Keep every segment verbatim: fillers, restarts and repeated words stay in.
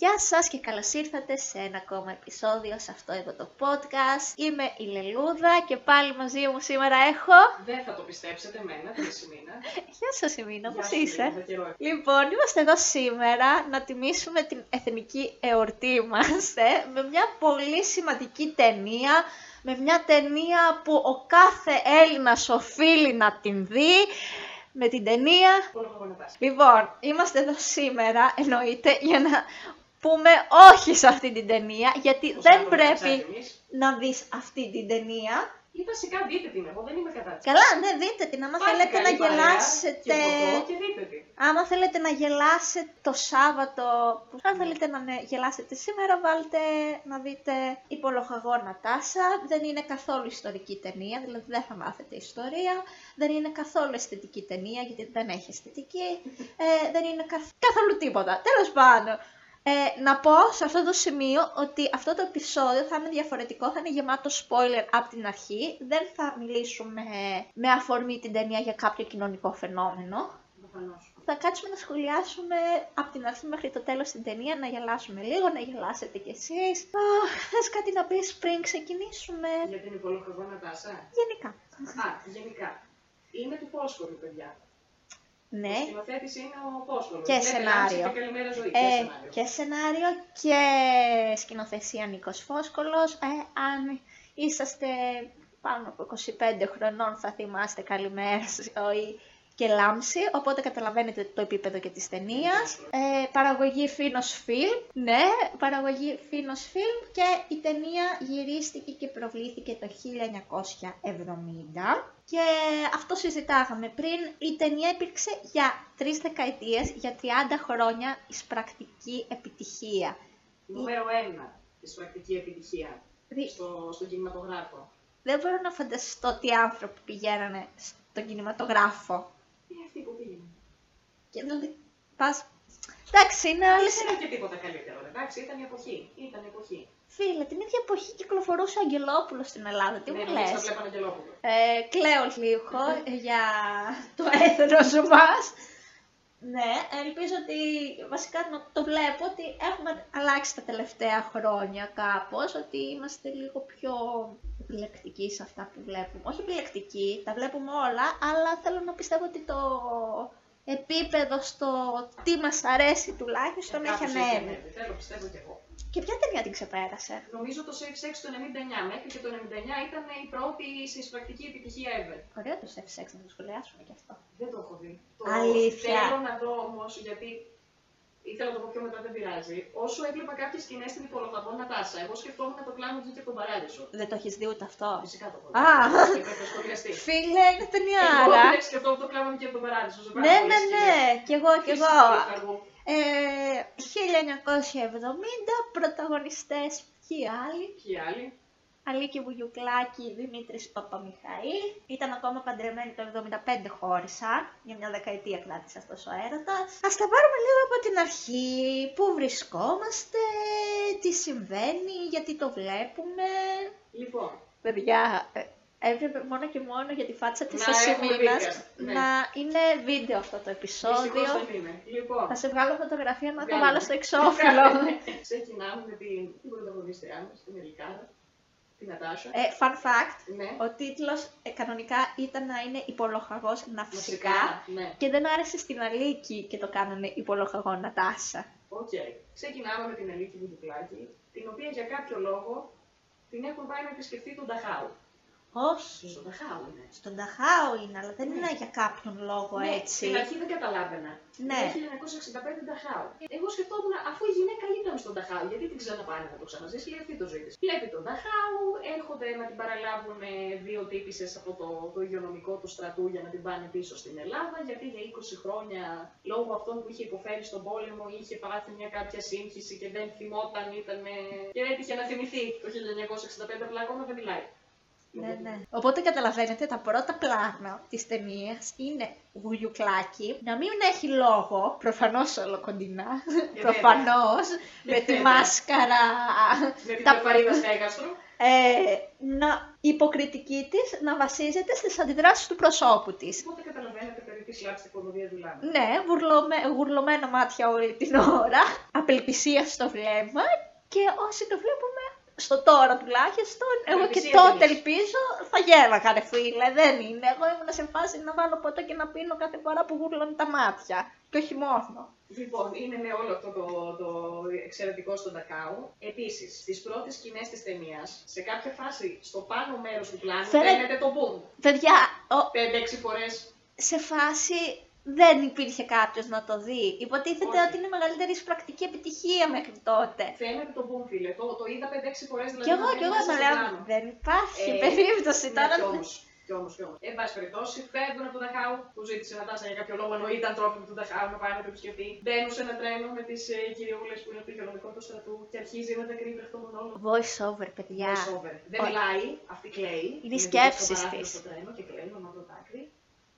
Γεια σας και καλώς ήρθατε σε ένα ακόμα επεισόδιο σε αυτό εδώ το podcast. Είμαι η Λελούδα και πάλι μαζί μου σήμερα έχω... Δεν θα το πιστέψετε εμένα, την Ασημίνα. Γεια σας Ασημίνα, πώς είσαι? Λοιπόν, είμαστε εδώ σήμερα να τιμήσουμε την εθνική εορτή μας ε, με μια πολύ σημαντική ταινία. Με μια ταινία που ο κάθε Έλληνας οφείλει να την δει. Με την ταινία... Λοιπόν, είμαστε εδώ σήμερα, εννοείται, για να... πούμε όχι σε αυτή την ταινία, γιατί πώς δεν πρέπει να δεις αυτή την ταινία. Ή βασικά δείτε την, εγώ δεν είμαι κατά της. Καλά, ναι, δείτε την. Άμα Πάλι θέλετε να γελάσετε. Και και δείτε την. Άμα θέλετε να γελάσετε το Σάββατο. Που... Αν θέλετε να γελάσετε σήμερα, βάλτε να δείτε Υπολοχαγό Νατάσα. Δεν είναι καθόλου ιστορική ταινία, δηλαδή δεν θα μάθετε ιστορία. Δεν είναι καθόλου αισθητική ταινία, γιατί δεν έχει αισθητική. ε, δεν είναι καθ... καθόλου τίποτα. Τέλος πάντων. Ε, να πω σε αυτό το σημείο ότι αυτό το επεισόδιο θα είναι διαφορετικό, θα είναι γεμάτο spoiler από την αρχή. Δεν θα μιλήσουμε με αφορμή την ταινία για κάποιο κοινωνικό φαινόμενο. Θα κάτσουμε να σχολιάσουμε από την αρχή μέχρι το τέλος την ταινία, να γελάσουμε λίγο, να γελάσετε κι εσείς. Oh, θες κάτι να πεις πριν ξεκινήσουμε? Για την Υπολοχαγό Νατάσα. Γενικά. Α, γενικά. Είναι του Φώσκολου, παιδιά. Ναι. Η σκηνοθέτηση είναι ο Φώσκολος. Και, και σενάριο. Και Καλημέρα Ζωή. Ε, και, σενάριο. και σενάριο και σκηνοθεσία Νίκος Φώσκολος. Ε, αν είσαστε πάνω από είκοσι πέντε χρονών θα θυμάστε Καλημέρα Ζωή και Λάμψη. Οπότε καταλαβαίνετε το επίπεδο και της ταινίας. Ε, παραγωγή Φίνος Φιλμ. Ναι, παραγωγή Φίνος Φιλμ. Και η ταινία γυρίστηκε και προβλήθηκε το χίλια εννιακόσια εβδομήντα. Και αυτό συζητάγαμε πριν, η ταινία υπήρξε για τρεις δεκαετίες, για τριάντα χρόνια εις πρακτική επιτυχία. Νούμερο ένα εις πρακτική επιτυχία, Δη... στο, στον κινηματογράφο. Δεν μπορώ να φανταστώ τι άνθρωποι πηγαίνανε στον κινηματογράφο. Τι είναι αυτοί που πήγαιναν. Και δηλαδή, πας... Εντάξει, είναι άλλες... Δεν ήταν και τίποτα καλύτερο, εντάξει, ήταν η εποχή, ήταν η εποχή. Φίλε, την ίδια εποχή κυκλοφορούσε ο Αγγελόπουλος στην Ελλάδα. Τι ναι, μου λες? Ναι, βλέπανε Αγγελόπουλο. Ε, κλαίω λίγο για το έθνος μας. Ναι, ελπίζω ότι βασικά το βλέπω ότι έχουμε αλλάξει τα τελευταία χρόνια κάπως, ότι είμαστε λίγο πιο επιλεκτικοί σε αυτά που βλέπουμε. Όχι επιλεκτικοί, τα βλέπουμε όλα, αλλά θέλω να πιστεύω ότι το επίπεδο στο τι μας αρέσει τουλάχιστον έχει ανέβει. Θέλω, πιστεύω και εγώ. Και ποια ταινία την ξεπέρασε? Νομίζω το Safe Sex το ενενήντα εννιά. Μέχρι και το ενενήντα εννιά ήταν η πρώτη σε πρακτική επιτυχία ever. Ωραίο το Safe Sex, να το σχολιάσουμε και αυτό. Δεν το έχω δει. Αλήθεια. Το θέλω να δω όμως, γιατί ήθελα να το πω πιο μετά, δεν πειράζει. Όσο έβλεπα κάποιες σκηνές στην Υπολοχαγό Νατάσα, εγώ σκεφτόμουν το Κλάμμουν και τον παράδεισο. Δεν το έχεις δει ούτε αυτό? Φυσικά το έχω δει. Ah. Και φίλε, είναι ταινία. Εγώ δεν σκεφτόμουν το Κλάμμουν και τον παράδεισο. Ναι, ναι, ναι. Κι εγώ, κι εγώ. Ε, χίλια εννιακόσια εβδομήντα, πρωταγωνιστές, ποιοι άλλοι? Ποιοι άλλοι? Αλίκη Βουγιουκλάκη, Δημήτρης Παπαμιχαήλ. Ήταν ακόμα παντρεμένοι το εβδομήντα πέντε, χώρισαν. Για μια δεκαετία κράτησε αυτός ο έρωτας. Ας τα πάρουμε λίγο από την αρχή. Πού βρισκόμαστε, τι συμβαίνει, γιατί το βλέπουμε. Λοιπόν, παιδιά, έπρεπε μόνο και μόνο για τη φάτσα της Ασημίνας ναι. να είναι βίντεο αυτό το επεισόδιο. Λοιπόν, θα σε βγάλω φωτογραφία να το βάλω στο εξώφυλλο. Ξεκινάμε με την πρωταγωνίστριά μας, την Ελικάρα, την Νατάσα. Ε, fun fact, ναι. Ο τίτλος ε, κανονικά ήταν να είναι Υπολοχαγός Ναυσικά ναι. και δεν άρεσε στην Αλίκη και το κάνανε Υπολοχαγό Νατάσα. Οκ. Okay. Ξεκινάμε με την Αλίκη Βουγιουκλάκη, την οποία για κάποιο λόγο την έχουν πάει να επισκεφτεί τον Νταχάου. Όχι. Στον Νταχάου είναι. Στον Νταχάου είναι, αλλά δεν ναι. είναι για κάποιον λόγο ναι, έτσι. Στην αρχή δεν καταλάβαινα. Ναι. Το χίλια εννιακόσια εξήντα πέντε Νταχάου. Εγώ σκεφτόμουν, αφού η γυναίκα ήταν στον Νταχάου, γιατί την ξαναπάνε να το ξαναζήσει, λέει αυτή το ζωή της. Βλέπει τον Νταχάου, έρχονται να την παραλάβουν δύο τύπισσες από το, το υγειονομικό του στρατού για να την πάνε πίσω στην Ελλάδα, γιατί για είκοσι χρόνια λόγω αυτών που είχε υποφέρει στον πόλεμο είχε πάθει μια κάποια σύγχυση και δεν θυμόταν, ήταν. Και έτυχε να θυμηθεί το χίλια εννιακόσια εξήντα πέντε, αλλά ακόμα δεν μιλάει. Ναι, ναι. Οπότε καταλαβαίνετε τα πρώτα πλάνα της ταινίας είναι Βουγιουκλάκη να μην έχει λόγο, προφανώς ολοκοντινά, προφανώς με τη μάσκαρα, με την κεφαρίδα στέγαστρο, ε, να υποκριτική της να βασίζεται στις αντιδράσεις του προσώπου της. Οπότε καταλαβαίνετε περί τη σλάψη οικονομία δουλάνε. Ναι, γουρλωμέ, γουρλωμένα μάτια όλη την ώρα, απελπισία στο βλέμμα και όσοι το βλέπουμε στο τώρα τουλάχιστον, εγώ και τότε ελπίζω θα γέλαγα ρε φίλε, δεν είναι. Εγώ ήμουν σε φάση να βάλω ποτό και να πίνω κάθε φορά που γουρλώνει τα μάτια και όχι μόνο. Λοιπόν, είναι με όλο αυτό το, το εξαιρετικό στο Νταχάου. Επίσης, στις πρώτες σκηνές της ταινίας, σε κάποια φάση στο πάνω μέρος του πλάνου παίρνετε το boom. Παιδιά, πέντε έξι φορές. Σε φάση δεν υπήρχε κάποιος να το δει. Υποτίθεται όχι ότι είναι η μεγαλύτερη σου πρακτική επιτυχία μέχρι τότε. Φαίνεται το boom, φίλε. Το, το είδα πέντε έξι φορές δηλαδή. Κι εγώ, κι εγώ το λέω. Δεν υπάρχει ε, περίπτωση ναι, τώρα. Κι όμως, κι όμως. Εν πάση περιπτώσει, φεύγουν από το Νταχάου, που ζήτησε να τάσανε για κάποιο λόγο, ενώ ήταν τρόφιμο του Νταχάου να πάει να το επισκεφτεί. Μπαίνουν σε ένα τρένο με τις ε, κυριούλες που είναι το οικονομικό του στρατού και αρχίζει με τα κρύβερ των μονόλων. Voice over, παιδιά. Voice over. Δεν μιλάει, αυτή κλαίει. Είναι οι σκέψεις της. Στο τρένο και κλαίει με μαύρο δάκρυ.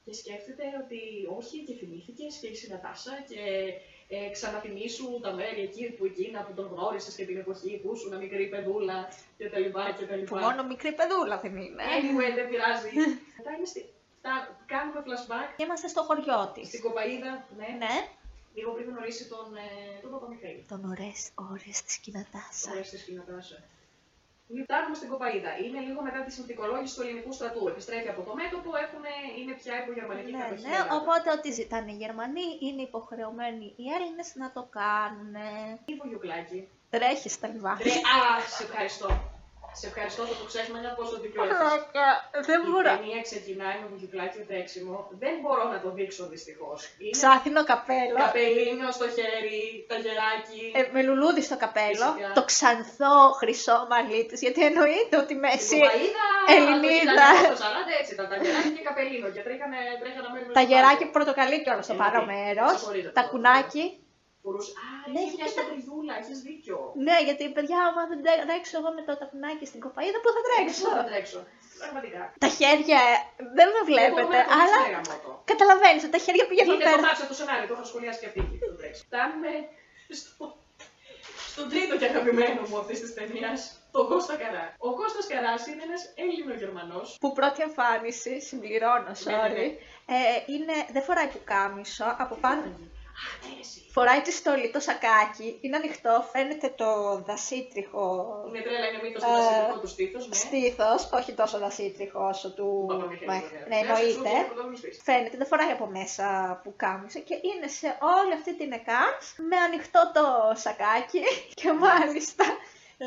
Και σκέφτεται ότι όχι, και θυμήθηκε και είσαι η Νατάσα και ε, ξαναθυμίσου τα μέρη εκεί που εκείνα που τον γνώρισε και την εποχή που ήσουν μικρή παιδούλα κτλ. Που μόνο μικρή παιδούλα δεν είναι. Anyway, δεν πειράζει. Μετά κάνουμε flashback. Είμαστε στο χωριό τη. Στην Κωπαΐδα, ναι. ναι. Λίγο πριν γνωρίσει τον, ε, τον Παπαμιχαήλ. Τον Ορέστη και Νατάσα. Ορέστη και Νατάσα. Φτάνουμε στην Κωπαΐδα. Είναι λίγο μετά τη συνθηκολόγηση του ελληνικού στρατού. Επιστρέφει από το μέτωπο, έχουν, είναι πια υπογερμανική ναι, κατοχή. Ναι, οπότε ό,τι ζητάνε οι Γερμανοί είναι υποχρεωμένοι οι Έλληνες να το κάνουν. Η Βουγιουκλάκη. Τρέχει στα λιβά. Τρέ... Αχ, σε ευχαριστώ. Σε ευχαριστώ που το ξέχασα να πω στο δικαιολογικό. Δεν μπορώ. Η ταινία ξεκινάει με Βουγιουκλάκη τρέξιμο. Δεν μπορώ να το δείξω δυστυχώς. Είναι... Ξάθινο καπέλο. Καπελίνο στο χέρι, τα γεράκι. Ε, με λουλούδι στο καπέλο. Φυσικά. Το ξανθό χρυσό μαλλί τη. Γιατί εννοείται ότι μέση. Ελληνίδα. Το σαράντα έτσι ήταν. Τα γεράκι και καπελίνο. Και τρέχανε, τρέχανε μέρη με τα γεράκι πορτοκαλί και όλο στο πάνω μέρο. Τα κουνάκι. Μπορούσε... Α, ναι, μια σταυριδούλα, έχεις δίκιο. Ναι, γιατί παιδιά, άμα δεν τρέξω εγώ με το ταπεινάκι στην Κωπαΐδα, πού θα τρέξω. Πού θα τρέξω. Πραγματικά. Τα χέρια δεν με βλέπετε, δεν αλλά καταλαβαίνεις ότι τα χέρια πηγαίνουν πέρα. Είτε το θάψα το σενάριο, το είχα σχολιάσει και αυτή εκεί που το τρέξω. Φτάνουμε στο... στον τρίτο και αγαπημένο μου αυτής της ταινίας, τον Κώστα Καρά. Ο Κώστας Καράς είναι ένας Έλληνο-Γερμανός. Που πρώτη εμφάνιση, συμπληρώνω, sorry, ε, είναι... δεν φοράει πουκάμισο, από πάνω. Φοράει τη στολή, το σακάκι, είναι ανοιχτό, φαίνεται το δασίτριχο. Είναι τρέλα, είναι μύθος το δασίτριχο του στήθος, ναι. Στήθος, όχι τόσο δασίτριχο όσο του. Ναι, εννοείται. Φαίνεται, δεν φοράει από μέσα που κάμισε και είναι σε όλη αυτή την εκκάμψη με ανοιχτό το σακάκι και μάλιστα.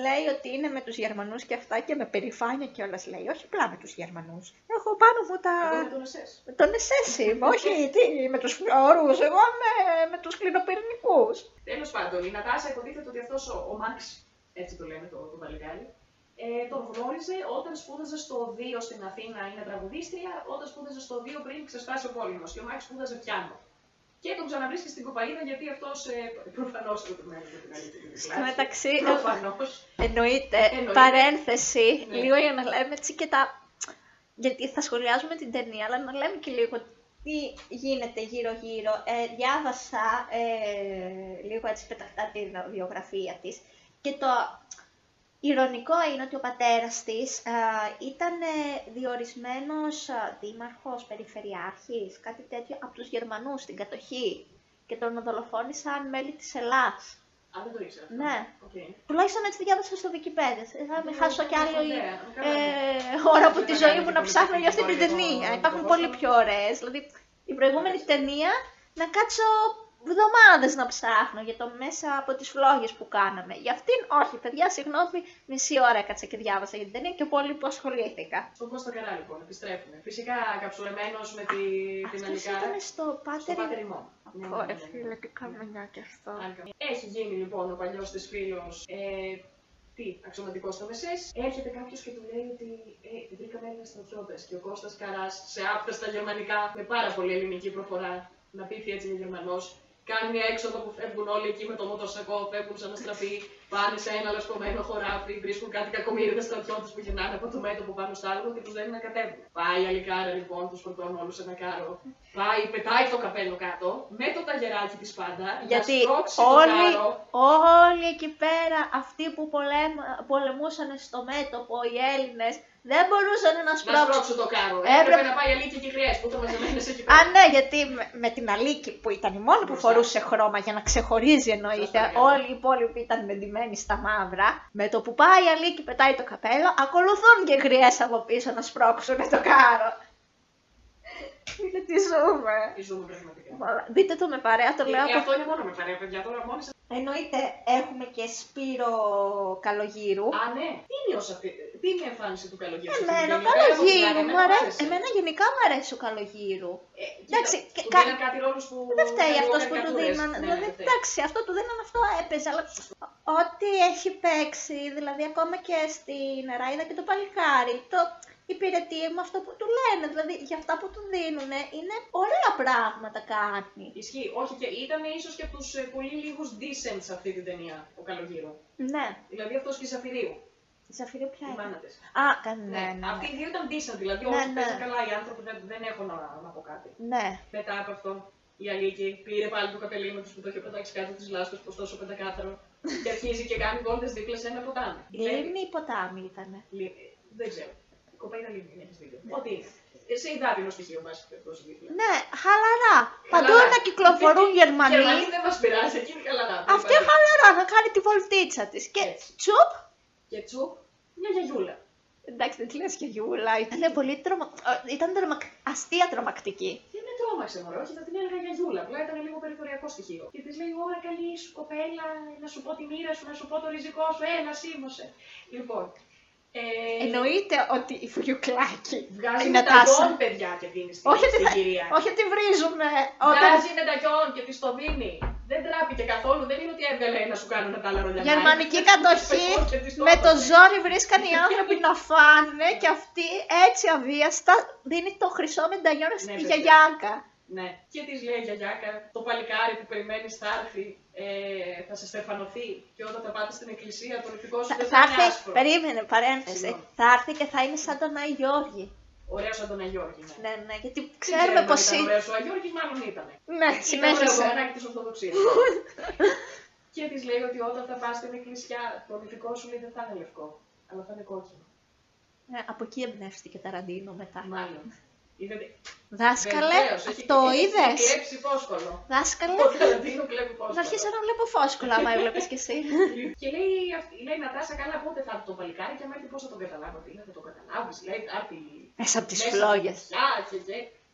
Λέει ότι είναι με τους Γερμανούς και αυτά και με περηφάνεια κιόλας λέει. Όχι απλά με τους Γερμανούς. Έχω πάνω μου τα. Εγώ τον ες ες. Τον ες ες είμαι, όχι τι, με τους Φλόρους, εγώ με, με τους Κλινοπυρηνικούς. Τέλος πάντων, η Νατάσα υποτίθεται ότι αυτός ο, ο Μαξ, έτσι το λέμε το, το παλικάρι, ε, τον γνώριζε όταν σπούδαζε στο δύο στην Αθήνα, είναι τραγουδίστρια, όταν σπούδαζε στο δύο πριν ξεσπάσει ο πόλεμος. Και ο Μαξ σπούδαζε πιάνο. Και τον ξαναβρίσκει στην Κωπαΐδα γιατί αυτός ε, προφανώς το τριμένει με την αλήθεια του. Στο μεταξύ, εννοείται, παρένθεση, ναι. Λίγο για να λέμε έτσι και τα... Γιατί θα σχολιάζουμε την ταινία, αλλά να λέμε και λίγο τι γίνεται γύρω-γύρω. Ε, διάβασα ε, λίγο έτσι πεταχτά την βιογραφία της και το... Ηρωνικό είναι ότι ο πατέρας της α, ήταν διορισμένος α, δήμαρχος, περιφερειάρχης, κάτι τέτοιο, από τους Γερμανούς στην κατοχή και τον δολοφόνησαν μέλη της Ελλάς. Α, δεν το ήξερα. Ναι. Okay. Τουλάχιστον έτσι διάβασα στο Wikipedia. Θα μην χάσω κι άλλη ώρα από τη ζωή μου να ψάχνω για αυτή την ταινία. Υπάρχουν πολύ πιο ωραίες. Δηλαδή, η προηγούμενη ταινία να κάτσω... Βδομάδες να ψάχνω για το μέσα από τις φλόγες που κάναμε. Για αυτήν, όχι, παιδιά, συγγνώμη, μισή ώρα έκατσα και διάβασα για την ταινία και πολύ που ασχολήθηκα. Στον Κώστα Καρά, λοιπόν, επιστρέφουμε. Φυσικά καψουλεμένος με τη, α, την Αλικά. Αυτό ήταν στο πάτερι. Στο πάτερι μου. Ωραία, φίλε, τι καμενιά κι αυτό. Έχει γίνει, λοιπόν, ο παλιός της φίλος. Ε, Τι, αξιωματικό στο μεσές. Έρχεται κάποιο και του λέει ότι ε, βρήκαμε Έλληνες στρατιώτες. Και ο Κώστας Καράς σε άπταστα γερμανικά με πάρα πολύ ελληνική προφορά. Να πείθει έτσι ο Γερμανός. Κάνει μια έξοδο που φεύγουν όλοι εκεί με το μοτοσακό, φεύγουν σαν αστραπή, πάνε σε ένα λασπωμένο χωράφι, βρίσκουν κάτι κακομοίριδες στρατιώτες που γυρνάνε από το μέτωπο πάνω στο άλλο και τους λένε να κατέβουν. Πάει η Αλικάρα λοιπόν, τους φορτώνουν όλους ένα κάρο. Πάει, πετάει το καπέλο κάτω, με το ταγεράκι της πάντα, γιατί να στρώξει όλοι, το κάρο. Όλοι εκεί πέρα, αυτοί που πολεμ, πολεμούσαν στο μέτωπο, οι Έλληνες, Δεν μπορούσαν να σπρώξουν. Να σπρώξουν το κάρο. Έπρεπε να πάει η Αλίκη και η Χρειές που θα μαζεμένε εκεί πέρα. Α, ναι, γιατί με την Αλίκη που ήταν η μόνη που φορούσε χρώμα για να ξεχωρίζει, εννοείται. Όλοι οι υπόλοιποι ήταν μεντυμένοι στα μαύρα. Με το που πάει η Αλίκη, πετάει το καπέλο, ακολουθούν και οι Χρειές από πίσω να σπρώξουν το κάρο. Γιατί ζούμε. Ζούμε πραγματικά. Δείτε το με παρέα, το λέω. Αυτό είναι μόνο με παρέα, παιδιά. Τώρα μόλι. Εννοείται, έχουμε και Σπύρο Καλογήρου. Α, ναι. Τι είναι ως αυτή. Τι είναι η εμφάνιση του Καλογήρου. Εμένα, Καλογήρου, μου αρέσει. Εμένα γενικά μου αρέσει ο Καλογήρου. Εντάξει, κάτι ρόλο που. Δεν φταίει αυτό που του δίναν. Δηλαδή, εντάξει, αυτό του δίναν, αυτό έπαιζε. Αλλά ό,τι έχει παίξει, δηλαδή ακόμα και στην Ραίδα και το Παλικάρι, το. Υπηρετεί με αυτό που του λένε, δηλαδή για αυτά που του δίνουν είναι ωραία πράγματα κάνει. Ισχύει, όχι και ήταν ίσως και από τους ε, πολύ λίγους decent σε αυτή την ταινία, ο Καλογύρου. Ναι. Δηλαδή αυτός και η Σαφυρίου. Η Σαφυρίου πια είναι. Η μάνα της. Α, κανένα. Ναι, ναι, ναι. Αυτοί οι δύο ήταν decent, δηλαδή ναι, όχι ναι. Πες καλά οι άνθρωποι, δεν, δεν έχω να, να πω κάτι. Ναι. Μετά από αυτό η Αλίκη πήρε πάλι το καπελίνο του που το είχε πετάξει κάτω της λάσπης, ωστόσο πεντακάθαρο και αρχίζει και κάνει βόλτες δίπλα σε ένα ποτάμι. Λίμνη ή ποτάμι ήτανε. Δεν ξέρω. Κοπαίδα λίμνη, έχεις δίκιο. Ότι σε υδάτινο στοιχείο μας προσβήθλα. Ναι, χαλαρά. Παντού να κυκλοφορούν Γερμανοί. Γερμανοί δεν μας πειράζει, εκεί είναι χαλαρά. Αυτή χαλαρά, θα κάνει τη βολτίτσα της. Και τσουπ. Και τσουπ, μια γιαγιούλα. Εντάξει, δεν τη λες γιαγιούλα. Ήταν πολύ αστεία τρομακτική. Δεν με τρόμαξε μωρό, όχι, θα την έλεγα γιαγιούλα. Απλά ήταν λίγο περιθωριακό στοιχείο. Και της λέει, ώρα καλή σου κοπέλα, να σου πω τη μοίρα σου, να σου πω το ριζικό σου, έλα σίμωσε. Λοιπόν. Ε... Εννοείται ότι η Βουγιουκλάκη βγάζει μεταγιόν, παιδιά, και δίνει στην, όχι στην θα... κυρία. Όχι ότι βρίζουμε. Βγάζει όταν... μεταγιόν και τη το δίνει. Δεν τράπηκε καθόλου. Δεν είναι ότι έβγαλε να σου κάνουν τα άλλα ρολιά. Γερμανική κατοχή. Με το ζόρι βρίσκαν οι άνθρωποι να φάνε και αυτή έτσι αβίαστα δίνει το χρυσό μεταγιόν στη ναι, γιαγιάκα. Ναι. Και τη λέει γιαγιάκα, το παλικάρι που περιμένει θα έρθει. Ε, θα σε στεφανωθεί και όταν θα πάτε στην εκκλησία το λεπτικό σου θα, δεν θα, θα έρθει, είναι άσπρο. Περίμενε, παρένθεση. Θα έρθει και θα είναι σαν τον Αγιώργη. Ωραία σαν τον Αγιώργη, ναι. Ναι, ναι, γιατί ξέρουμε πως είναι. Ήταν ωραίος ο Αγιώργης, μάλλον ήτανε. Ναι, συνέχισε. Ήταν ωραίο της Ορθοδοξίας. Και της λέει ότι όταν θα πας στην εκκλησιά το λεπτικό σου λέει δεν θα είναι λευκό, αλλά θα είναι κόκκινο. Ναι, από εκεί εμπνεύστηκε Ταραντίνο μετά. Μάλλον. Είδατε. Δάσκαλε, το είδες. Έχει κλέψει Φόσκολο. Δάσκαλε. Να αρχίσει να βλέπω Φόσκολο, άμα έβλεπες κι εσύ. Και λέει, λέει Νατάσα, καλά πότε θα έρθει το παλικάρι και άμα έρθει πώς θα τον καταλάβω. Τι λέει, θα τον καταλάβεις. Λέει, θα έρθει. Μέσα από τις φλόγες.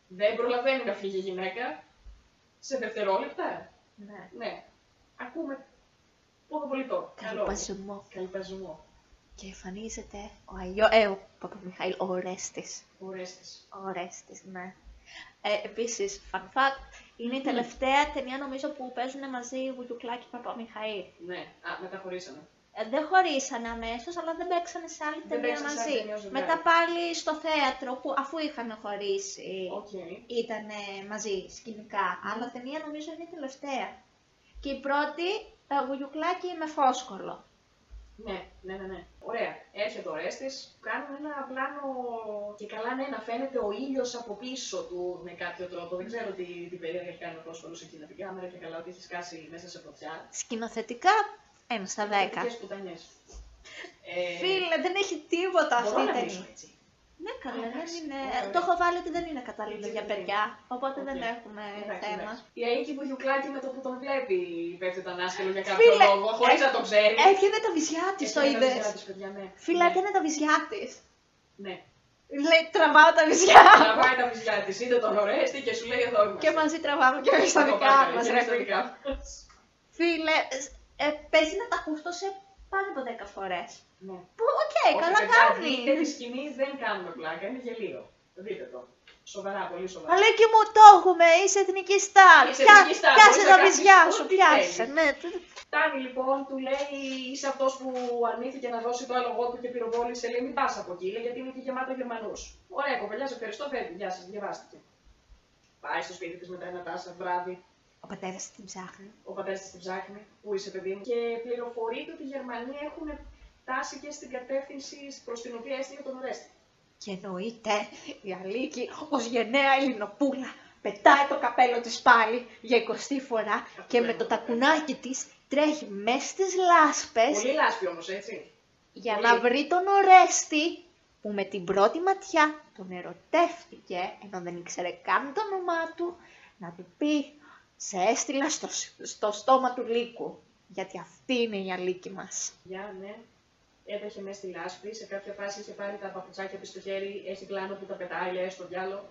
Δεν προλαβαίνει να φύγει η γυναίκα. Σε δευτερόλεπτα. Ναι. Ναι. Ακούμε. Ποδοπολιτό. Καλπαζουμό. Καλπαζουμό. Και εμφανίζεται ο Αγιο... ε, ο Παπαμιχαήλ, ο Ορέστης. Ο Ορέστης. Ο Ορέστης, ναι. Ε, επίσης, fun fact, είναι mm. η τελευταία ταινία νομίζω που παίζουν μαζί η Βουγιουκλάκη και Παπαμιχαήλ. Ναι, α, μετά χωρίσανε. Ε, δεν χωρίσανε αμέσως, αλλά δεν παίξανε σε άλλη δεν ταινία μαζί. Ταινία μετά πάλι στο θέατρο, που αφού είχαν χωρίσει, okay. ήταν μαζί σκηνικά. Mm. Αλλά ταινία νομίζω είναι η τελευταία. Και η πρώτη, ε, Βουγιουκλάκη με Φόσκολο. Ναι, ναι, ναι, ναι. Ωραία. Έρχεται ο Ορέστης, κάνουν ένα πλάνο και καλά ναι, να φαίνεται ο ήλιος από πίσω του με κάποιο τρόπο. Δεν ξέρω τι, τι περίεργα έχει κάνει ο Φόσκολος εκεί με την κάμερα και καλά ότι έχει σκάσει μέσα σε φωτιά. Σκηνοθετικά, ένα στα δέκα. Σκηνοθετικές πουτανιές. ε... Φίλε, δεν έχει τίποτα αυτή η ταινία. Ναι, καλά, δεν είναι. Το έχω βάλει ότι δεν είναι κατάλληλο για παιδιά, οπότε okay. δεν έχουμε εντάξει, θέμα. Εντάξει. Η Αίγυπτο Βουγιουκλάκη με το που τον βλέπει πέφτει τον άσκελο για κάποιο Φίλε, λόγο, χωρίς ε, να το ξέρει. Έφυγε τα βυζιά της, το είδες. Φίλε, έφυγε τα βυζιά της. Ναι. Λέει, τραβάω τα βυζιά. Τραβάει τα βυζιά της, είδε τον Ορέστη και σου λέει εδώ είμαστε. Και μαζί τραβάμε και εμείς τα δικά μας. Φίλε, ε, παίζει να τα ακούστωσε πάνω από δέκα φορές. Ναι. Που, οκ, okay, καλά κάνει. Όταν δείτε τη σκηνή δεν κάνουμε πλάκα, είναι γελίο. Δείτε το. Σοβαρά, πολύ σοβαρά. Αλλά και μου το έχουμε, είσαι εθνική στάρ. Πιάσε τα βυζιά σου, πιάσε. Ναι. Φτάνει λοιπόν, του λέει, είσαι αυτός που αρνήθηκε να δώσει το άλογο του και πυροβόλησε. Λέει, μην πας από εκεί, γιατί είναι και γεμάτο Γερμανούς. Ωραία, κοπελιά, σε ευχαριστώ, φεύγει. Γεια σας, διαβάστηκε. Πάει στο σπίτι της μετά η Νατάσα, βράδυ. Ο πατέρας της την ψάχνει. Ο πατέρας της την ψάχνει. Πού είσαι, παιδί μου. Και πληροφορείται ότι οι Γερμανοί έχουν φτάσει και στην κατεύθυνση προς την οποία έστειλε τον Ορέστη. Και εννοείται η Αλίκη ως γενναία Ελληνοπούλα πετάει το καπέλο της πάλι για εικοστή φορά αυτό και με το τακουνάκι της τρέχει μέσα στις λάσπες. Πολύ λάσπη όμως, έτσι. Για πολύ. Να βρει τον Ορέστη που με την πρώτη ματιά τον ερωτεύτηκε, ενώ δεν ήξερε καν το όνομά του, να του πει «Σε έστειλα στο, στο στόμα του λύκου», γιατί αυτή είναι η Αλίκη μας. Γεια, ναι. Έπαιχε μέσα στη λάσπη, σε κάποια φάση είχε πάρει τα παπουτσάκια της στο χέρι, έχει πλάνο που τα πετάει, λέει στο διάλο,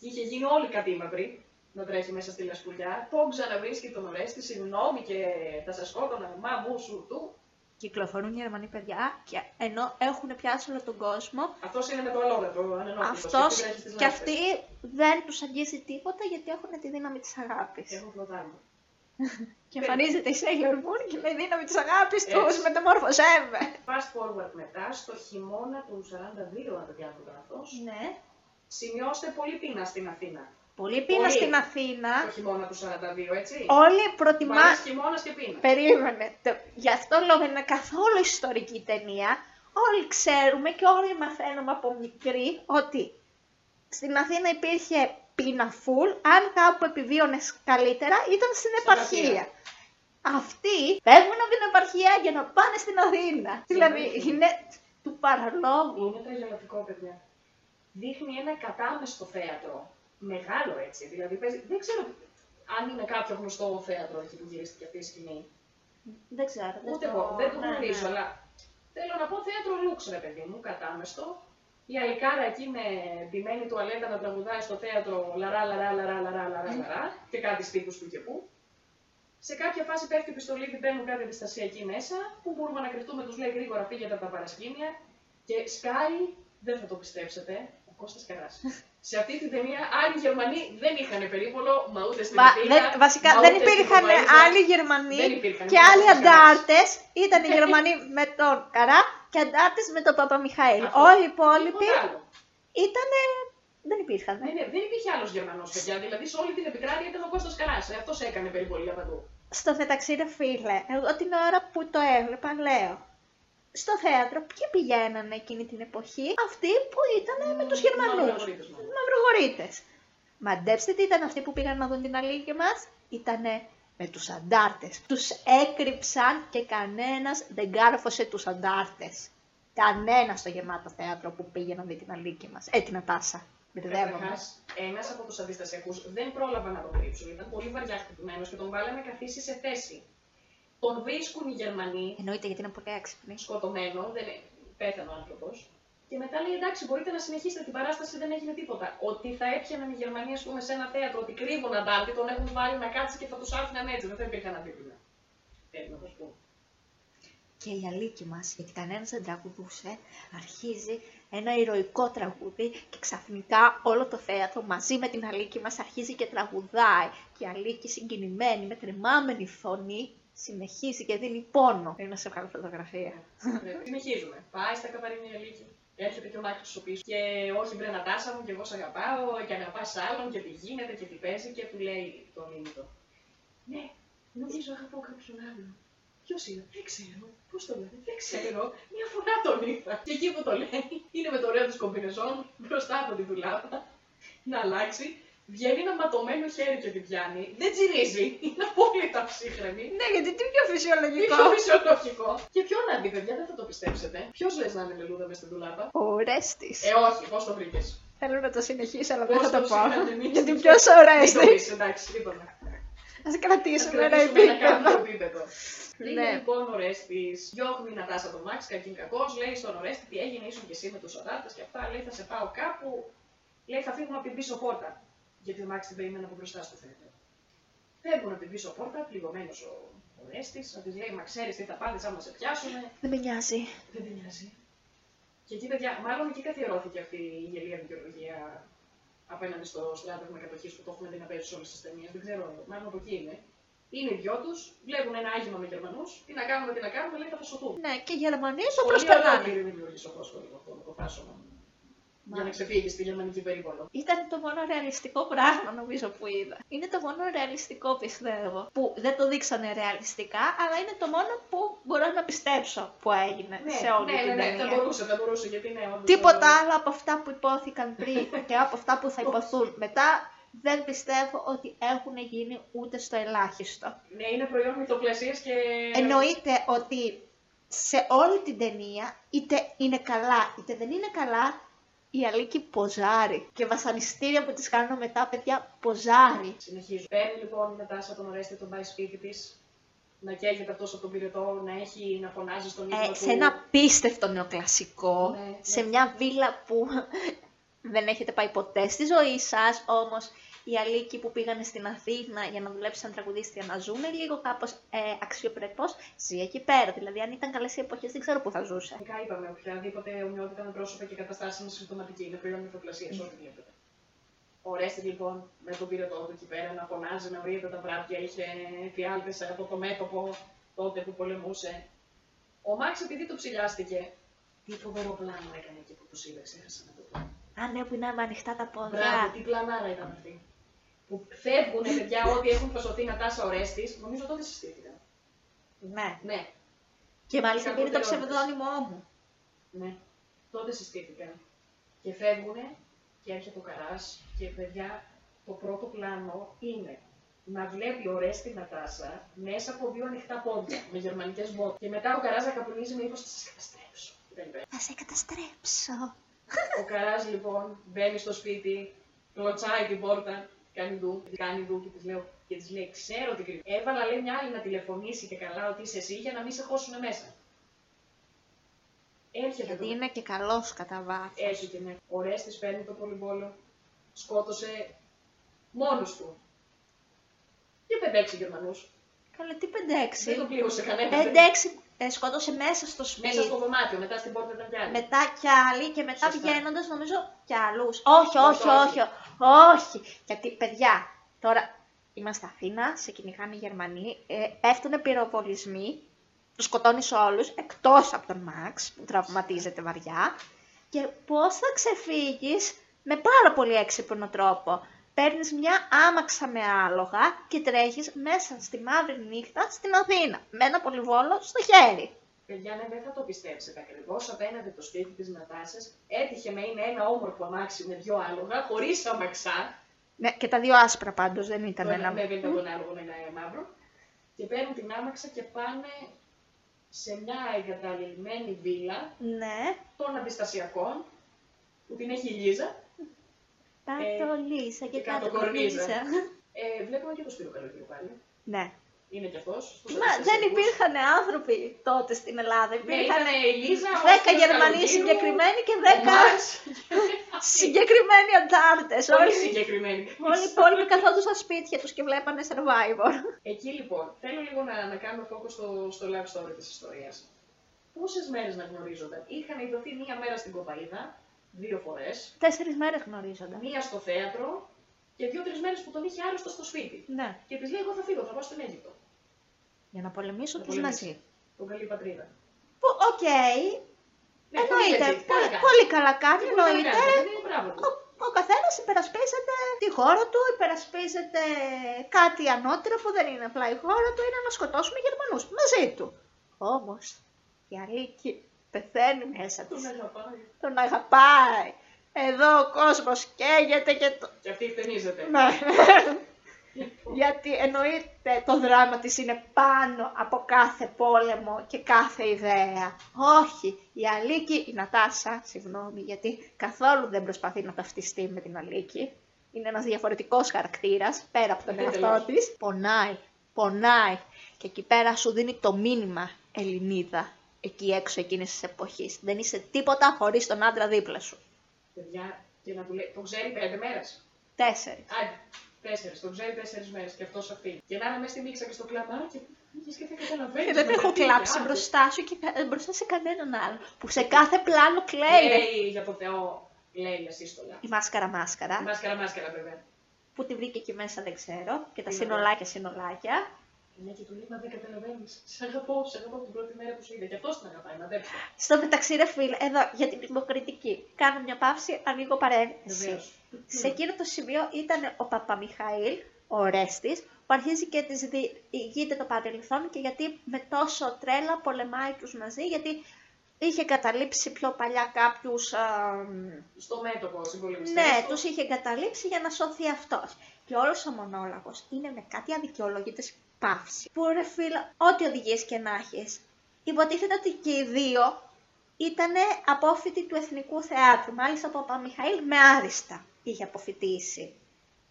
και είχε γίνει όλη κάτι μαύρη να τρέχει μέσα στη λασπουλιά. Τον ξαναβρίσκει τον Ορέστη, συγγνώμη και θα σας σκότωνα, μα μου σου του. Κυκλοφορούν οι Γερμανοί παιδιά, και ενώ έχουν πιάσει όλο τον κόσμο. Αυτός είναι με το αλόγατο, ανενόχλητος. Αυτός και αυτοί δεν τους αγγίζει τίποτα, γιατί έχουν τη δύναμη της αγάπης. Έχουν προτάρμα. Και εμφανίζεται η Sailor Moon και με δύναμη της αγάπης τους μεταμόρφωσεύε. Fast forward μετά, στο χειμώνα του σαράντα δύο, αν το διάβολο γράφος. Ναι. Σημειώστε πολύ πείνα στην Αθήνα. Πολύ πείνα πολύ. Στην Αθήνα. Το χειμώνα του σαράντα δύο, έτσι. Όλοι προτιμά... Μάλιστα χειμώνας και πείνα. Περίμενε. Γι' αυτό λόγω είναι καθόλου ιστορική ταινία. Όλοι ξέρουμε και όλοι μαθαίνουμε από μικροί ότι στην Αθήνα υπήρχε πείνα full. Αν κάπου επιβίωνες καλύτερα ήταν στην επαρχία. Αυτοί φεύγουν από την επαρχία για να πάνε στην Αθήνα. Στην δηλαδή είναι του παραλόγου. Είναι τραγελαφικό, παιδιά. Δείχνει ένα κατάμεστο θέατρο. Μεγάλο έτσι, δηλαδή παίζει, δεν ξέρω αν είναι κάποιο γνωστό θέατρο εκεί που γυρίστηκε αυτή η σκηνή. Δεν ξέρω. Ούτε εγώ, το... δεν το γνωρίζω, ναι, ναι. Αλλά θέλω να πω θέατρο λούξ, ρε παιδί μου, κατάμεστο. Η Αλικάρα εκεί με ντυμένη τουαλέτα να τραγουδάει στο θέατρο λαρά, λαρά, λαρά, λαρά, λαρά, λαρά και κάτι στίχους του και πού. Σε κάποια φάση πέφτει η πιστολή, την παίρνουν κάτι αντιστασία εκεί μέσα, που μπορούμε να κρυφτούμε, τους λέει γρήγορα φύγετε από τα παρασκήνια και σκάει, δεν θα το πιστέψετε, ο Κώστας Καράς. Σε αυτή την ταινία άλλοι Γερμανοί δεν είχαν περίπολο, μα ούτε στην Αθήνα. Βασικά δεν υπήρχαν άλλοι Γερμανοί και άλλοι αντάρτες. Ήταν οι Γερμανοί με τον Καρά και αντάρτες με τον Παπαμιχαήλ. Όλοι οι υπόλοιποι ήταν. Δεν υπήρχαν. Ναι, ναι, δεν υπήρχε άλλος Γερμανός, παιδιά. Δηλαδή σε όλη την επικράτεια ήταν ο Κώστας Καράς. Αυτός έκανε περίπολη για παντού. Στο μεταξύ, ρε φίλε, εγώ την ώρα που το έβλεπα, λέω. Στο θέατρο, ποιοι πηγαίνανε εκείνη την εποχή, αυτοί που ήταν mm, με τους Γερμανούς. Μαυρογορείτες. Μαντέψτε τι ήταν αυτοί που πήγαν να δουν την Αλίκη μας, ήτανε με τους αντάρτες. Τους έκρυψαν και κανένας δεν κάρφωσε τους αντάρτες. Κανένας στο γεμάτο θέατρο που πήγε να δει την Αλίκη μας. Ε, την Νατάσα. Καταρχάς, ένας από τους αντιστασιακούς δεν πρόλαβα να τον κρύψουν, ήταν πολύ βαριά χτυπημένος και τον βάλανε καθίσει σε θέση. Τον βρίσκουν οι Γερμανοί. Εννοείται γιατί είναι πολύ έξυπνοι. Σκοτωμένο, δεν είναι. Πέθανε ο άνθρωπος. Και μετά λέει: εντάξει, μπορείτε να συνεχίσετε την παράσταση, δεν έγινε τίποτα. Ότι θα έπιαναν οι Γερμανοί, ας πούμε, σε ένα θέατρο, ότι κρύβουν αντάρτη, τον έχουν βάλει να κάτσει και θα τους άφηναν έτσι. Δεν θα υπήρχαν αντίπεινα. Πρέπει να το πούμε. Και η Αλίκη μας, γιατί κανένας δεν τραγουδούσε, αρχίζει ένα ηρωικό τραγούδι και ξαφνικά όλο το θέατρο μαζί με την Αλίκη μας αρχίζει και τραγουδάει. Και η Αλίκη συγκινημένη, με τρεμάμενη φωνή. Συνεχίζει και δίνει πόνο. Πρέπει να σε βγάλω φωτογραφία. Συνεχίζουμε. Πάει στα καπαρίνια Αλίκη. Έρχεται και ο Μάκης του πίσω. Και όχι μπρε Νατάσα μου, και εγώ σ' αγαπάω, και αγαπάς άλλον, και τι γίνεται, και τι παίζει, και του λέει το μήνυτο. Ναι, νομίζω αγαπώ κάποιον άλλον. Ποιος είναι, δεν ξέρω. Πώς το λένε, δεν ξέρω. Μια φορά τον είδα. Και εκεί που το λέει, είναι με το ωραίο τη κομπινεζόν μπροστά από την δουλάπα. Να αλλάξει. Βγαίνει ένα ματωμένο χέρι και την πιάνει. Δεν τσιρίζει. Είναι απόλυτα ψύχρεμη. Ναι, γιατί τι πιο φυσιολογικό. Πιο φυσιολογικό. Και ποιον να δει, παιδιά, δεν θα το πιστέψετε. Ποιος λες να είναι Λελούδα μες στην ντουλάπα? Ο Ορέστης. Ε, όχι, πώς το βρήκες? Θέλω να το συνεχίσω, αλλά δεν θα το πω. Γιατί ποιος ο Ορέστης. Μην το πεις, εντάξει, τίποτα. Ας κρατήσουμε ένα επίπεδο. Είναι λοιπόν ο Ορέστης. Διώχνει να τάσα τον Μάξ, κακήν κακός. Λέει στον Ορέστη τι έγινε, ήσουν και εσύ με τους αντάρτες και αυτά. Λέει θα σε πάω κάπου. Λέει θα φύγουμε από την πίσω πόρτα. Γιατί ο Μάξ την περίμενε από μπροστά στο θέατρο. Φεύγουν από την πίσω πόρτα, πληγωμένο ο Ορέστης, να τη λέει: μα ξέρεις τι θα πάρεις άμα σε πιάσουνε. Δεν με νοιάζει. Δεν με νοιάζει. Και εκεί, παιδιά, μάλλον εκεί καθιερώθηκε αυτή η γελία δικαιολογία απέναντι στο στράτευμα κατοχής που το έχουμε δει να παίζει σε όλες τις ταινίες. Δεν ξέρω, μάλλον από εκεί είναι. Είναι οι δυο του, βλέπουν ένα άγημα με Γερμανούς, τι να κάνουμε, τι να κάνουμε, λέει θα σωθούν. Ναι, και οι Γερμανοί το προσπερνάνε. Δεν δημιουργήσε ο Φώσκολος αυτό το φάσομα. Για να ξεφύγει στη γερμανική περίπολο. Ήταν το μόνο ρεαλιστικό πράγμα, νομίζω, που είδα. Είναι το μόνο ρεαλιστικό, πιστεύω. Που δεν το δείξανε ρεαλιστικά, αλλά είναι το μόνο που μπορώ να πιστέψω που έγινε, ναι, σε όλη, ναι, την, ναι, ναι, ταινία. Ναι, θα μπορούσε, θα μπορούσε, γιατί είναι όντως. Τίποτα θα... άλλο από αυτά που υπόθηκαν πριν και από αυτά που θα υποθούν μετά, δεν πιστεύω ότι έχουν γίνει ούτε στο ελάχιστο. Ναι, είναι προϊόν μυθοπλασίας και. Εννοείται ότι σε όλη την ταινία, είτε είναι καλά είτε δεν είναι καλά, η Αλίκη ποζάρει. Και βασανιστήρια που τις κάνω μετά, παιδιά, ποζάρει. Συνεχίζω. Παίρνει λοιπόν η Νατάσα τον Ορέστη, τον πάει σπίτι της, να καίγεται αυτός από τον πυρετό, να έχει να φωνάζει στον ύπνο ε, του. Σε ένα απίστευτο νεοκλασικό, ναι, σε ναι. μια βίλα που δεν έχετε πάει ποτέ στη ζωή σας, όμως οι Αλίκοι που πήγανε στην Αθήνα για να δουλέψουν σαν τραγουδίστρια να ζουν λίγο κάπως ε, αξιοπρεπώς, ζει εκεί πέρα. Δηλαδή, αν ήταν καλές οι εποχές, δεν ξέρω πού θα ζούσε. Φυσικά είπαμε, οποιαδήποτε ομοιότητα με πρόσωπα και καταστάσεις είναι συμπτωματική. Είναι πλέον μυθοπλασίες, ό,τι βλέπετε. Ο Ορέστης λοιπόν με τον πυρετό του εκεί πέρα να φωνάζει, να ορίεται τα βράδια, είχε φιάλτες από το μέτωπο τότε που πολεμούσε. Ο Μάξ επειδή το ψηλιάστηκε, τι φοβερό πλάνο έκανε εκεί που του είδα, ξέχασα να το πω. Α, ναι, που είναι με ανοιχτά τα πόδια. Μπράβο, τι πλανάρα ήταν αυτή. Που φεύγουν παιδιά ό,τι έχουν προσωθεί Νατάσα Ορέστης, νομίζω τότε συστήθηκαν. Ναι. Ναι. Και μάλιστα πήρε το ψευδόνυμό μου. Ναι. Τότε συστήθηκαν. Και φεύγουνε και έρχεται ο Καράς και παιδιά το πρώτο πλάνο είναι να βλέπει ο Ορέστη Νατάσα μέσα από δύο ανοιχτά πόδια με γερμανικές μπότες. Και μετά ο Καράς να καπνίζει με ύφος θα σας καταστρέψω. Θα σε καταστρέψω. Ο Καράς λοιπόν μπαίνει στο σπίτι, κλωτσάει την πόρτα. Κάνει ντου, κάνει ντου και της λέω, και της λέει, ξέρω τι κρύβει. Έβαλα λέει μια άλλη να τηλεφωνήσει και καλά ότι είσαι εσύ για να μην σε χώσουνε μέσα. Έρχεται. Γιατί το... είναι και καλός κατά βάθος. Έρχεται, ναι. Ο Ρέστης παίρνει το πολυμπόλο, σκότωσε μόνος του. Και πέντε έξι Γερμανούς. Καλά, τι πέντε έξι. Δεν το πλήρωσε κανένα. πέντε έξι ε, σκότωσε μέσα στο σπίτι. Μέσα στο δωμάτιο, μετά στην πόρτα ήταν κι άλλοι. Μετά κι άλλοι και μετά βγαίνοντας νομίζω κι άλλους. Όχι, όχι, όχι. όχι. Όχι! Γιατί, παιδιά, τώρα είμαστε Αθήνα, σε κυνηγάνε οι Γερμανοί, ε, πέφτουνε πυροβολισμοί, τους σκοτώνεις όλους, εκτός από τον Μαξ, που τραυματίζεται βαριά, και πώς θα ξεφύγεις με πάρα πολύ έξυπνο τρόπο. Παίρνεις μια άμαξα με άλογα και τρέχεις μέσα στη μαύρη νύχτα στην Αθήνα, με ένα πολυβόλο στο χέρι. Παιδιά, ναι, δεν θα το πιστέψετε. Ακριβώς απέναντι το σπίτι της Νατάσας έτυχε με είναι ένα όμορφο αμάξι με δυο άλογα, χωρίς αμαξά. Ναι, και τα δύο άσπρα πάντως, δεν ήταν το, ένα. Ναι, δεν ήταν τον άλογο με ένα μαύρο. Και παίρνουν την άμαξα και πάνε σε μια εγκαταλειμμένη βίλα ναι. των αντιστασιακών που την έχει η Λίζα. Κάτω ε, Λίζα και, και κάτω Κορνίζα. Ε, βλέπουμε και το Σπύρο Καλογήρου πάλι. Ναι. Είναι και αυτός. Μα δεν υπήρχαν άνθρωποι τότε στην Ελλάδα. Υπήρχαν δέκα Γερμανοί συγκεκριμένοι και δέκα συγκεκριμένοι αντάρτες. Όλοι συγκεκριμένοι. Όλοι οι υπόλοιποι καθόντουσαν στα σπίτια τους και βλέπανε Survivor. Εκεί λοιπόν, θέλω λίγο να, να κάνουμε focus στο, στο love story της ιστορίας. Πόσες μέρες να γνωρίζονταν. Είχαν ειδωθεί μία μέρα στην Κωπαΐδα, δύο φορές. Τέσσερις μέρες γνωρίζονταν. Μία στο θέατρο και δύο-τρεις μέρες που τον είχε άρρωστο στο σπίτι. Ναι. Και της λέει: εγώ θα φύγω, θα πάω στον Αίγυπτο. Για να πολεμήσω τους Ναζί. Τον καλή πατρίδα. Που, οκ. Okay. Ναι, εννοείται. Πολύ, πολύ, πολύ, πολύ καλά κάνει, εννοείται. Ο, ο καθένας υπερασπίζεται τη χώρα του, υπερασπίζεται κάτι ανώτερο που δεν είναι απλά η χώρα του, είναι να σκοτώσουμε Γερμανούς μαζί του. Όμως η Αλίκη πεθαίνει μέσα του. Τον αγαπάει. Εδώ ο κόσμος καίγεται και το... Και αυτή χτενίζεται. Ναι. Γιατί εννοείται το δράμα της είναι πάνω από κάθε πόλεμο και κάθε ιδέα. Όχι, η Αλίκη, η Νατάσα, συγγνώμη, γιατί καθόλου δεν προσπαθεί να ταυτιστεί με την Αλίκη. Είναι ένας διαφορετικός χαρακτήρας, πέρα από τον εαυτό της. Πονάει, πονάει. Και εκεί πέρα σου δίνει το μήνυμα Ελληνίδα, εκεί έξω εκείνης της εποχής. Δεν είσαι τίποτα χωρίς τον άντρα δίπλα σου. Παιδιά, και να δουλεύει. Το ξέρει πέντε μέρες. Τέσσερις. Άντε, τέσσερις. Το ξέρει τέσσερις μέρες και αυτός αυτή. Και να είναι μέσα στη μίξα και στο κλαμπάκι. Και δεν καταλαβαίνει. Δεν έχω κλάψει μπροστά σου και μπροστά σε κανέναν άλλο. Που σε κάθε πλάνο κλαίει. Λέει για το Θεό, λέει ασύστολα. Η μάσκαρα μάσκαρα. Η μάσκαρα μάσκαρα, βέβαια. Που τη βρήκε εκεί μέσα, δεν ξέρω. Και τα συνολάκια συνολάκια. Ναι, και του λέει, μα δεν καταλαβαίνεις. Σ' αγαπώ, σ' αγαπώ την πρώτη μέρα που σου είδα. Και αυτός την αγαπάει, μαδέψτε. Στο μεταξύ, ρε φίλε, εδώ για την υποκριτική. Κάνω μια παύση, ανοίγω παρένθεση. Σε εκείνο το σημείο ήταν ο Παπαμιχαήλ, ο Ορέστης, που αρχίζει και της διηγείται το παρελθόν και γιατί με τόσο τρέλα πολεμάει τους μαζί, γιατί είχε εγκαταλείψει πιο παλιά κάποιους. Α, στο μέτωπο, συμπολεμιστές. Ναι, τους είχε εγκαταλείψει για να σωθεί αυτός. Και όλος ο μονόλογος είναι με κάτι αδικαιολόγητες. Παύση. Που ρε φίλα, ό,τι οδηγίες και να έχεις, Υποτίθεται ότι και οι δύο ήταν απόφοιτοι του Εθνικού Θεάτρου. Μάλιστα ο Παπαμιχαήλ με άριστα είχε αποφοιτήσει.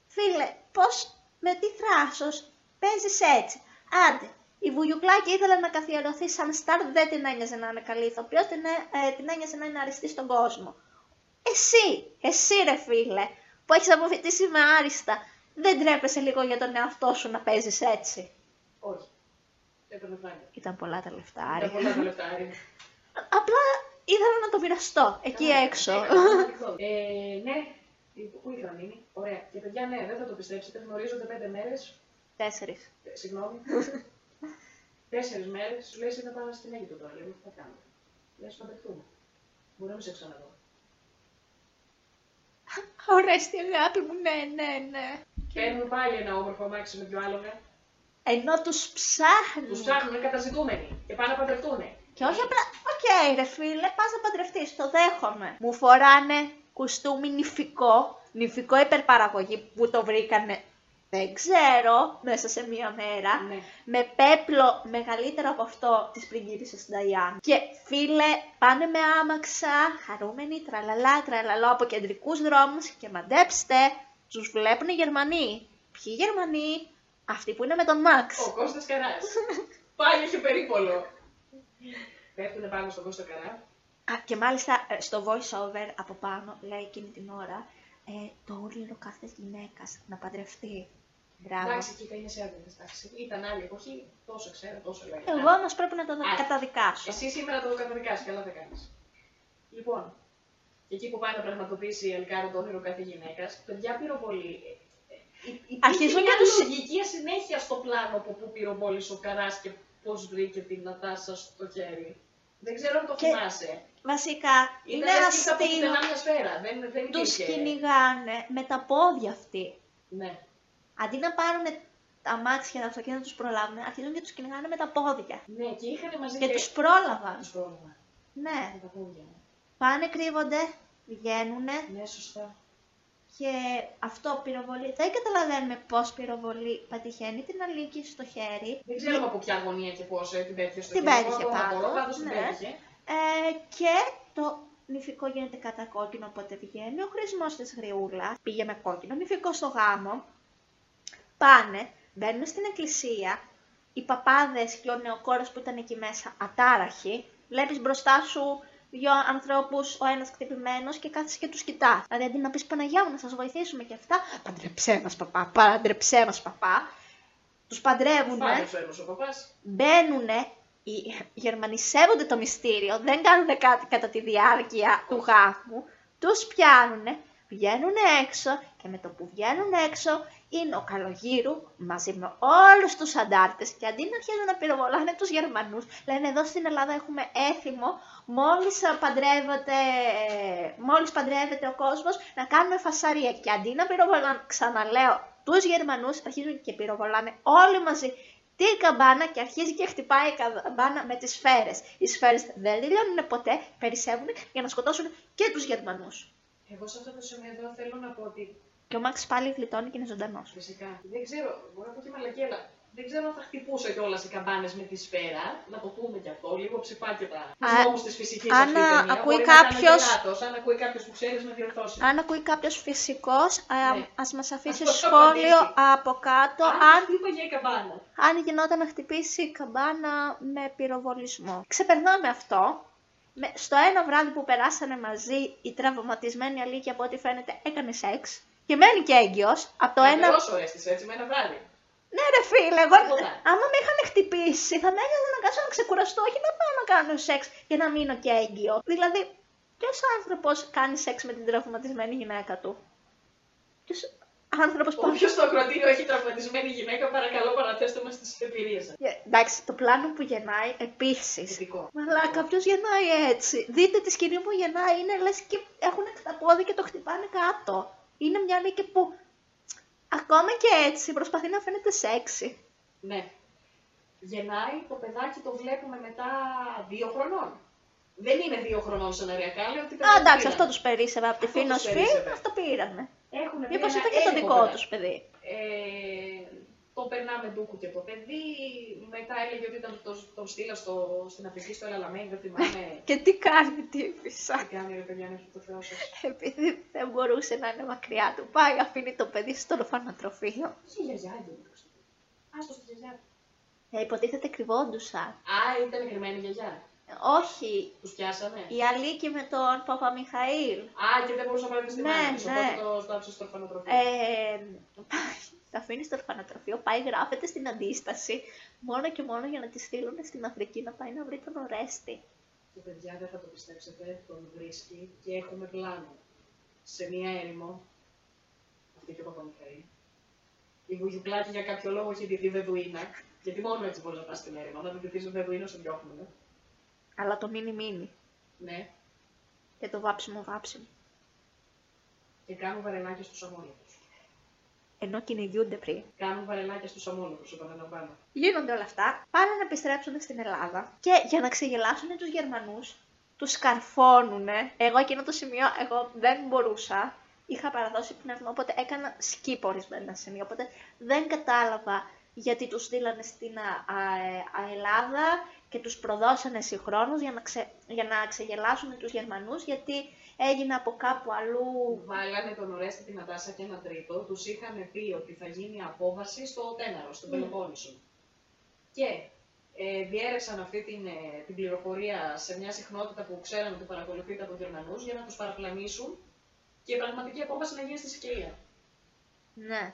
Φίλε, πώς, με τι θράσος παίζεις έτσι? Άντε, η Βουγιουκλάκη ήθελε να καθιερωθεί σαν στάρ, δεν την ένοιαζε να είναι καλή ηθοποιός, την, ε, την ένοιαζε να είναι αριστή στον κόσμο. Εσύ, εσύ ρε φίλε, που έχεις αποφοιτήσει με άριστα, δεν τρέπεσαι λίγο για τον εαυτό σου να παίζεις έτσι? Όχι. Ήταν πολλά τα λεφτάρια. Ήταν πολλά τα λεφτάρια. Απλά ήθελα να το μοιραστώ εκεί Άρα, έξω. Ε, ναι, πού είχα μείνει. Ωραία. Και παιδιά, ναι, δεν θα το πιστέψετε. Γνωρίζονται πέντε μέρες. Τέσσερις. Συγγνώμη. Τέσσερις μέρες. Σου λέει να πάμε στην Αίγυπτο τώρα. Λέω, τι θα κάνουμε? Λέει, θα δεχτούμε. Μπορώ να μην σε ξαναδώ. Ορέστη, αγάπη μου, ναι, ναι, ναι. Παίρνουν πάλι ένα όμορφο αμάξι με δυο άλογα. Ενώ τους ψάχνουν. Τους ψάχνουν, είναι καταζητούμενοι. Και πάνε να παντρευτούν. Και όχι απλά. Οκ, okay, ρε φίλε, πας να παντρευτείς, το δέχομαι. Μου φοράνε κουστούμι νηφικό, νηφικό υπερπαραγωγή που το βρήκανε. Δεν ξέρω, μέσα σε μία μέρα, ναι. Με πέπλο μεγαλύτερο από αυτό της πριγκίπισσας Νταϊάν. Και φίλε, πάνε με άμαξα, χαρούμενοι, τραλαλά, τραλαλό, από κεντρικούς δρόμους και μαντέψτε, τους βλέπουν οι Γερμανοί. Ποιοι Γερμανοί? Αυτοί που είναι με τον Μαξ. Ο Κώστας Καράς. Πάλι έχει περίπολο. Πέφτουνε πάνω στον Κώστα Καρά. Α, και μάλιστα στο voice over από πάνω, λέει εκείνη την ώρα, ε, το όνειρο κάθε γυναίκας να παντρευτεί. Μπράβο. Εντάξει, κοίτα, είναι σε άδειες, εντάξει. Ήταν άλλη εποχή, τόσο ξέρω, τόσο λέει. Εγώ όμως πρέπει να το Ά, καταδικάσω. Εσύ σήμερα το καταδικάσεις, καλά θα κάνεις. Λοιπόν, εκεί που πάει να πραγματοποιήσει η Ελκάρα το όνειρο κάθε γυναίκας, παιδιά πυροβολεί. Αρχίζουν μια τους... λογική ασυνέχεια στο πλάνο από που πυροβόλησε ο Καράς και πώς βρήκε την Νατάσα στο χέρι. Δεν ξέρω αν το θυμάσαι. Βασικά, ήταν είναι ένα στήλο, δεν, δεν τους είχε... κυνηγάνε με τα πόδια αυτοί. Ναι. Αντί να πάρουν τα αμάξια να αυτοκίνητα να τους προλάβουν, αρχίζουν και τους κυνηγάνε με τα πόδια. Ναι, και είχαν μαζί και... Και τους πρόλαβαν. Τους πρόλαβαν. Ναι. Με τα πόδια. Πάνε, κρύβονται, βγαίνουνε. Ναι, σωστά. Και αυτό πυροβολεί. Δεν καταλαβαίνουμε πώς πυροβολεί. Πατυχαίνει την Αλίκη στο χέρι. Δεν ξέρουμε από ποια αγωνία και πώς την πέτυχε στο χέρι. Την πέτυχε πάντως. Και το νηφικό γίνεται κατά κόκκινο, οπότε βγαίνει. Ο χρησμός της γριούλα πήγε με κόκκινο. Νηφικό στο γάμο. Πάνε, μπαίνουν στην εκκλησία. Οι παπάδες και ο νεοκόρος που ήταν εκεί μέσα ατάραχοι. Βλέπεις μπροστά σου δύο ανθρώπους, ο ένας χτυπημένος και κάθεσαι και τους κοιτάς. Δηλαδή αντί να πεις Παναγιά μου να σας βοηθήσουμε και αυτά, παντρεψέ μας παπά, παντρεψέ μας παπά. Τους παντρεύουνε, μπαίνουνε, οι Γερμανοί σέβονται το μυστήριο, δεν κάνουνε κάτι κατά τη διάρκεια του γάμου, τους πιάνουνε, βγαίνουν έξω και με το που βγαίνουν έξω είναι ο Καλογύρου μαζί με όλους τους αντάρτες και αντί να αρχίζουν να πυροβολάνε τους Γερμανούς, λένε εδώ στην Ελλάδα έχουμε έθιμο, μόλις παντρεύεται, μόλις παντρεύεται ο κόσμος να κάνουμε φασαρία και αντί να πυροβολάνε, ξαναλέω, τους Γερμανούς αρχίζουν και πυροβολάνε όλοι μαζί την καμπάνα και αρχίζει και χτυπάει η καμπάνα με τις σφαίρες. Οι σφαίρες δεν τελειώνουν ποτέ, περισσεύουν για να σκοτώσουν και τους Γερμανούς. Εγώ σε αυτό το σημείο εδώ θέλω να πω ότι. Και ο Μαξ πάλι γλιτώνει και είναι ζωντανός. Φυσικά. Δεν ξέρω, μπορεί να πω και μαλακία, αλλά δεν ξέρω αν θα χτυπούσε κιόλας οι καμπάνες με τη σφαίρα. Να το πούμε κι αυτό, λίγο ψηφάκια. Τους νόμους της φυσικής αυτή τη ταινία. Ακούει κάποιος... Αν ακούει κάποιος που ξέρεις, να διορθώσει. Αν ακούει κάποιος φυσικός, α, ναι. Ας μας αφήσει αυτό σχόλιο από κάτω. Αν, αν... χτύπαγε η καμπάνα. Αν γινόταν να χτυπήσει η καμπάνα με πυροβολισμό. Ξεπερνάμε αυτό. Στο ένα βράδυ που περάσανε μαζί, η τραυματισμένη Αλίκη από ό,τι φαίνεται έκανε σεξ και μένει και έγκυος. Από το ένα. Τόσο έστησε έτσι με ένα βράδυ. Ναι, ρε φίλε, εγώ. Άμα με είχαν χτυπήσει, θα με έλεγαν να κάτσω να ξεκουραστώ, όχι να πάω να κάνω σεξ και να μείνω και έγκυο. Δηλαδή, ποιος άνθρωπος κάνει σεξ με την τραυματισμένη γυναίκα του? Ποιος άνθρωπος που. Όποιος στο ακροτήριο έχει τραυματισμένη γυναίκα, παρακαλώ παραθέστε μας τις εμπειρίες σας. Yeah, εντάξει, το πλάνο που γεννάει επίσης. Ειδικό. Μαλά, κάποιος γεννάει έτσι. Δείτε τη σκηνή που γεννάει, είναι λες και έχουν τα πόδια και το χτυπάνε κάτω. Είναι μια Αλίκη που ακόμα και έτσι προσπαθεί να φαίνεται σεξι. Ναι. Γεννάει, το παιδάκι το βλέπουμε μετά δύο χρονών. Δεν είναι δύο χρονών σεναριακά, λέω ότι παιδάκι. Εντάξει, αυτό τους περίσευε από τη Φίνος Φιλμ, αυτό πήραμε. Μήπως ήταν και το δικό τους παιδί. Ε, το περνάμε ντούκου και ποτεδί. Μετά έλεγε ότι ήταν το, το στείλα στο, στην Αφρική, στο Ελαλαμένη, δεν θυμάμαι. Και τι κάνει, τύπησα. Τι κάνει, ρε παιδιά, να έχει το θεό σας. Επειδή δεν μπορούσε να είναι μακριά του, πάει, αφήνει το παιδί στο ορφανοτροφείο. Είχε γιαγιά, γιαγιά. Άστο στη γιαγιά. Ε, υποτίθεται κρυβόντουσα. Α, ήταν κρυμμένη γιαγιά. Όχι. Τους πιάσανε. Η Αλίκη με τον Παπαμιχαήλ. Α, και δεν μπορούσα να πάρει τη στιγμή. Ναι, ναι. Οπότε το στάψε στο ορφανοτροφείο. Ε, τα αφήνει στο ορφανοτροφείο, πάει, γράφεται στην αντίσταση. Μόνο και μόνο για να τη στείλουν στην Αφρική να πάει να βρει τον Ορέστη. Και παιδιά, δεν θα το πιστέψετε, τον βρίσκει και έχουμε πλάνο. Σε μία έρημο, αυτή και ο Παπαμιχαήλ. Η Βουγιουκλάκη για κάποιο λόγο έχει ντυθεί βεδουίνα. Γιατί μόνο έτσι μπορεί να πα στην έρημο. Να ντυθεί βεδουίνο, σε διώχνουμε. Αλλά το μίνι-μίνι. Ναι. Και το βάψιμο-βάψιμο. Και κάνουν βαρελάκια στους αμόλογους. Ενώ κυνηγούνται πριν. Κάνουν βαρελάκια στους αμόλογους, επαναλαμβάνω. Γίνονται όλα αυτά. Πάνε να επιστρέψουν στην Ελλάδα. Και για να ξεγελάσουν τους Γερμανούς, τους σκαρφώνουνε. Εγώ εκείνο το σημείο, εγώ δεν μπορούσα. Είχα παραδώσει πνεύμα, οπότε έκανα σκύπ ορισμένα σημεία. Οπότε δεν κατάλαβα γιατί τους στείλανε στην α, α, α, Ελλάδα. Και τους προδώσανε συγχρόνως για να, ξε... για να ξεγελάσουν τους Γερμανούς, γιατί έγινε από κάπου αλλού. Βάλανε τον Ορέστη, την Νατάσα και ένα τρίτο. Τους είχαν πει ότι θα γίνει απόβαση στο Τέναρο, στον mm. Πελοπόννησο. Και ε, διέρευσαν αυτή την, ε, την πληροφορία σε μια συχνότητα που ξέραν ότι παρακολουθείται από Γερμανούς για να τους παραπλανήσουν και η πραγματική απόβαση να γίνει στη Σικελία. Ναι.